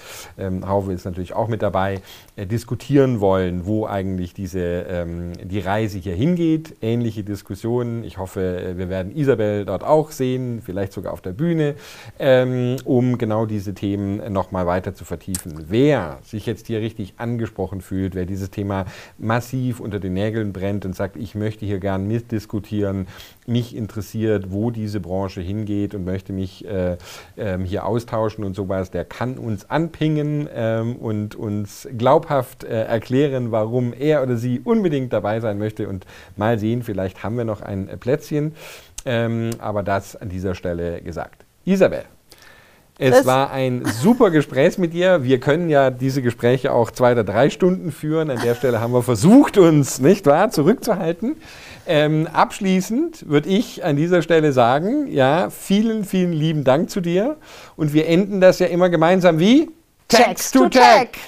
Haufe ist natürlich auch mit dabei, diskutieren wollen, wo eigentlich die Reise hier hingeht. Ähnliche Diskussionen. Ich hoffe, wir werden Isabel dort auch sehen, vielleicht sogar auf der Bühne, um genau diese Themen nochmal weiter zu vertiefen. Wer sich jetzt hier richtig angesprochen fühlt, wer dieses Thema massiv unter den Nägeln brennt und sagt, ich möchte hier gern mitdiskutieren, mich interessiert, wo diese Branche hingeht und möchte mich hier austauschen und sowas, der kann uns anpingen und uns glaubhaft erklären, warum er oder sie unbedingt dabei sein möchte und mal sehen, vielleicht haben wir noch ein Plätzchen, aber das an dieser Stelle gesagt. Isabel, es war ein super Gespräch mit dir. Wir können ja diese Gespräche auch 2 oder 3 Stunden führen. An der Stelle haben wir versucht, uns, nicht wahr, zurückzuhalten. Abschließend würde ich an dieser Stelle sagen, ja, vielen, vielen lieben Dank zu dir. Und wir enden das ja immer gemeinsam wie Text2Tech.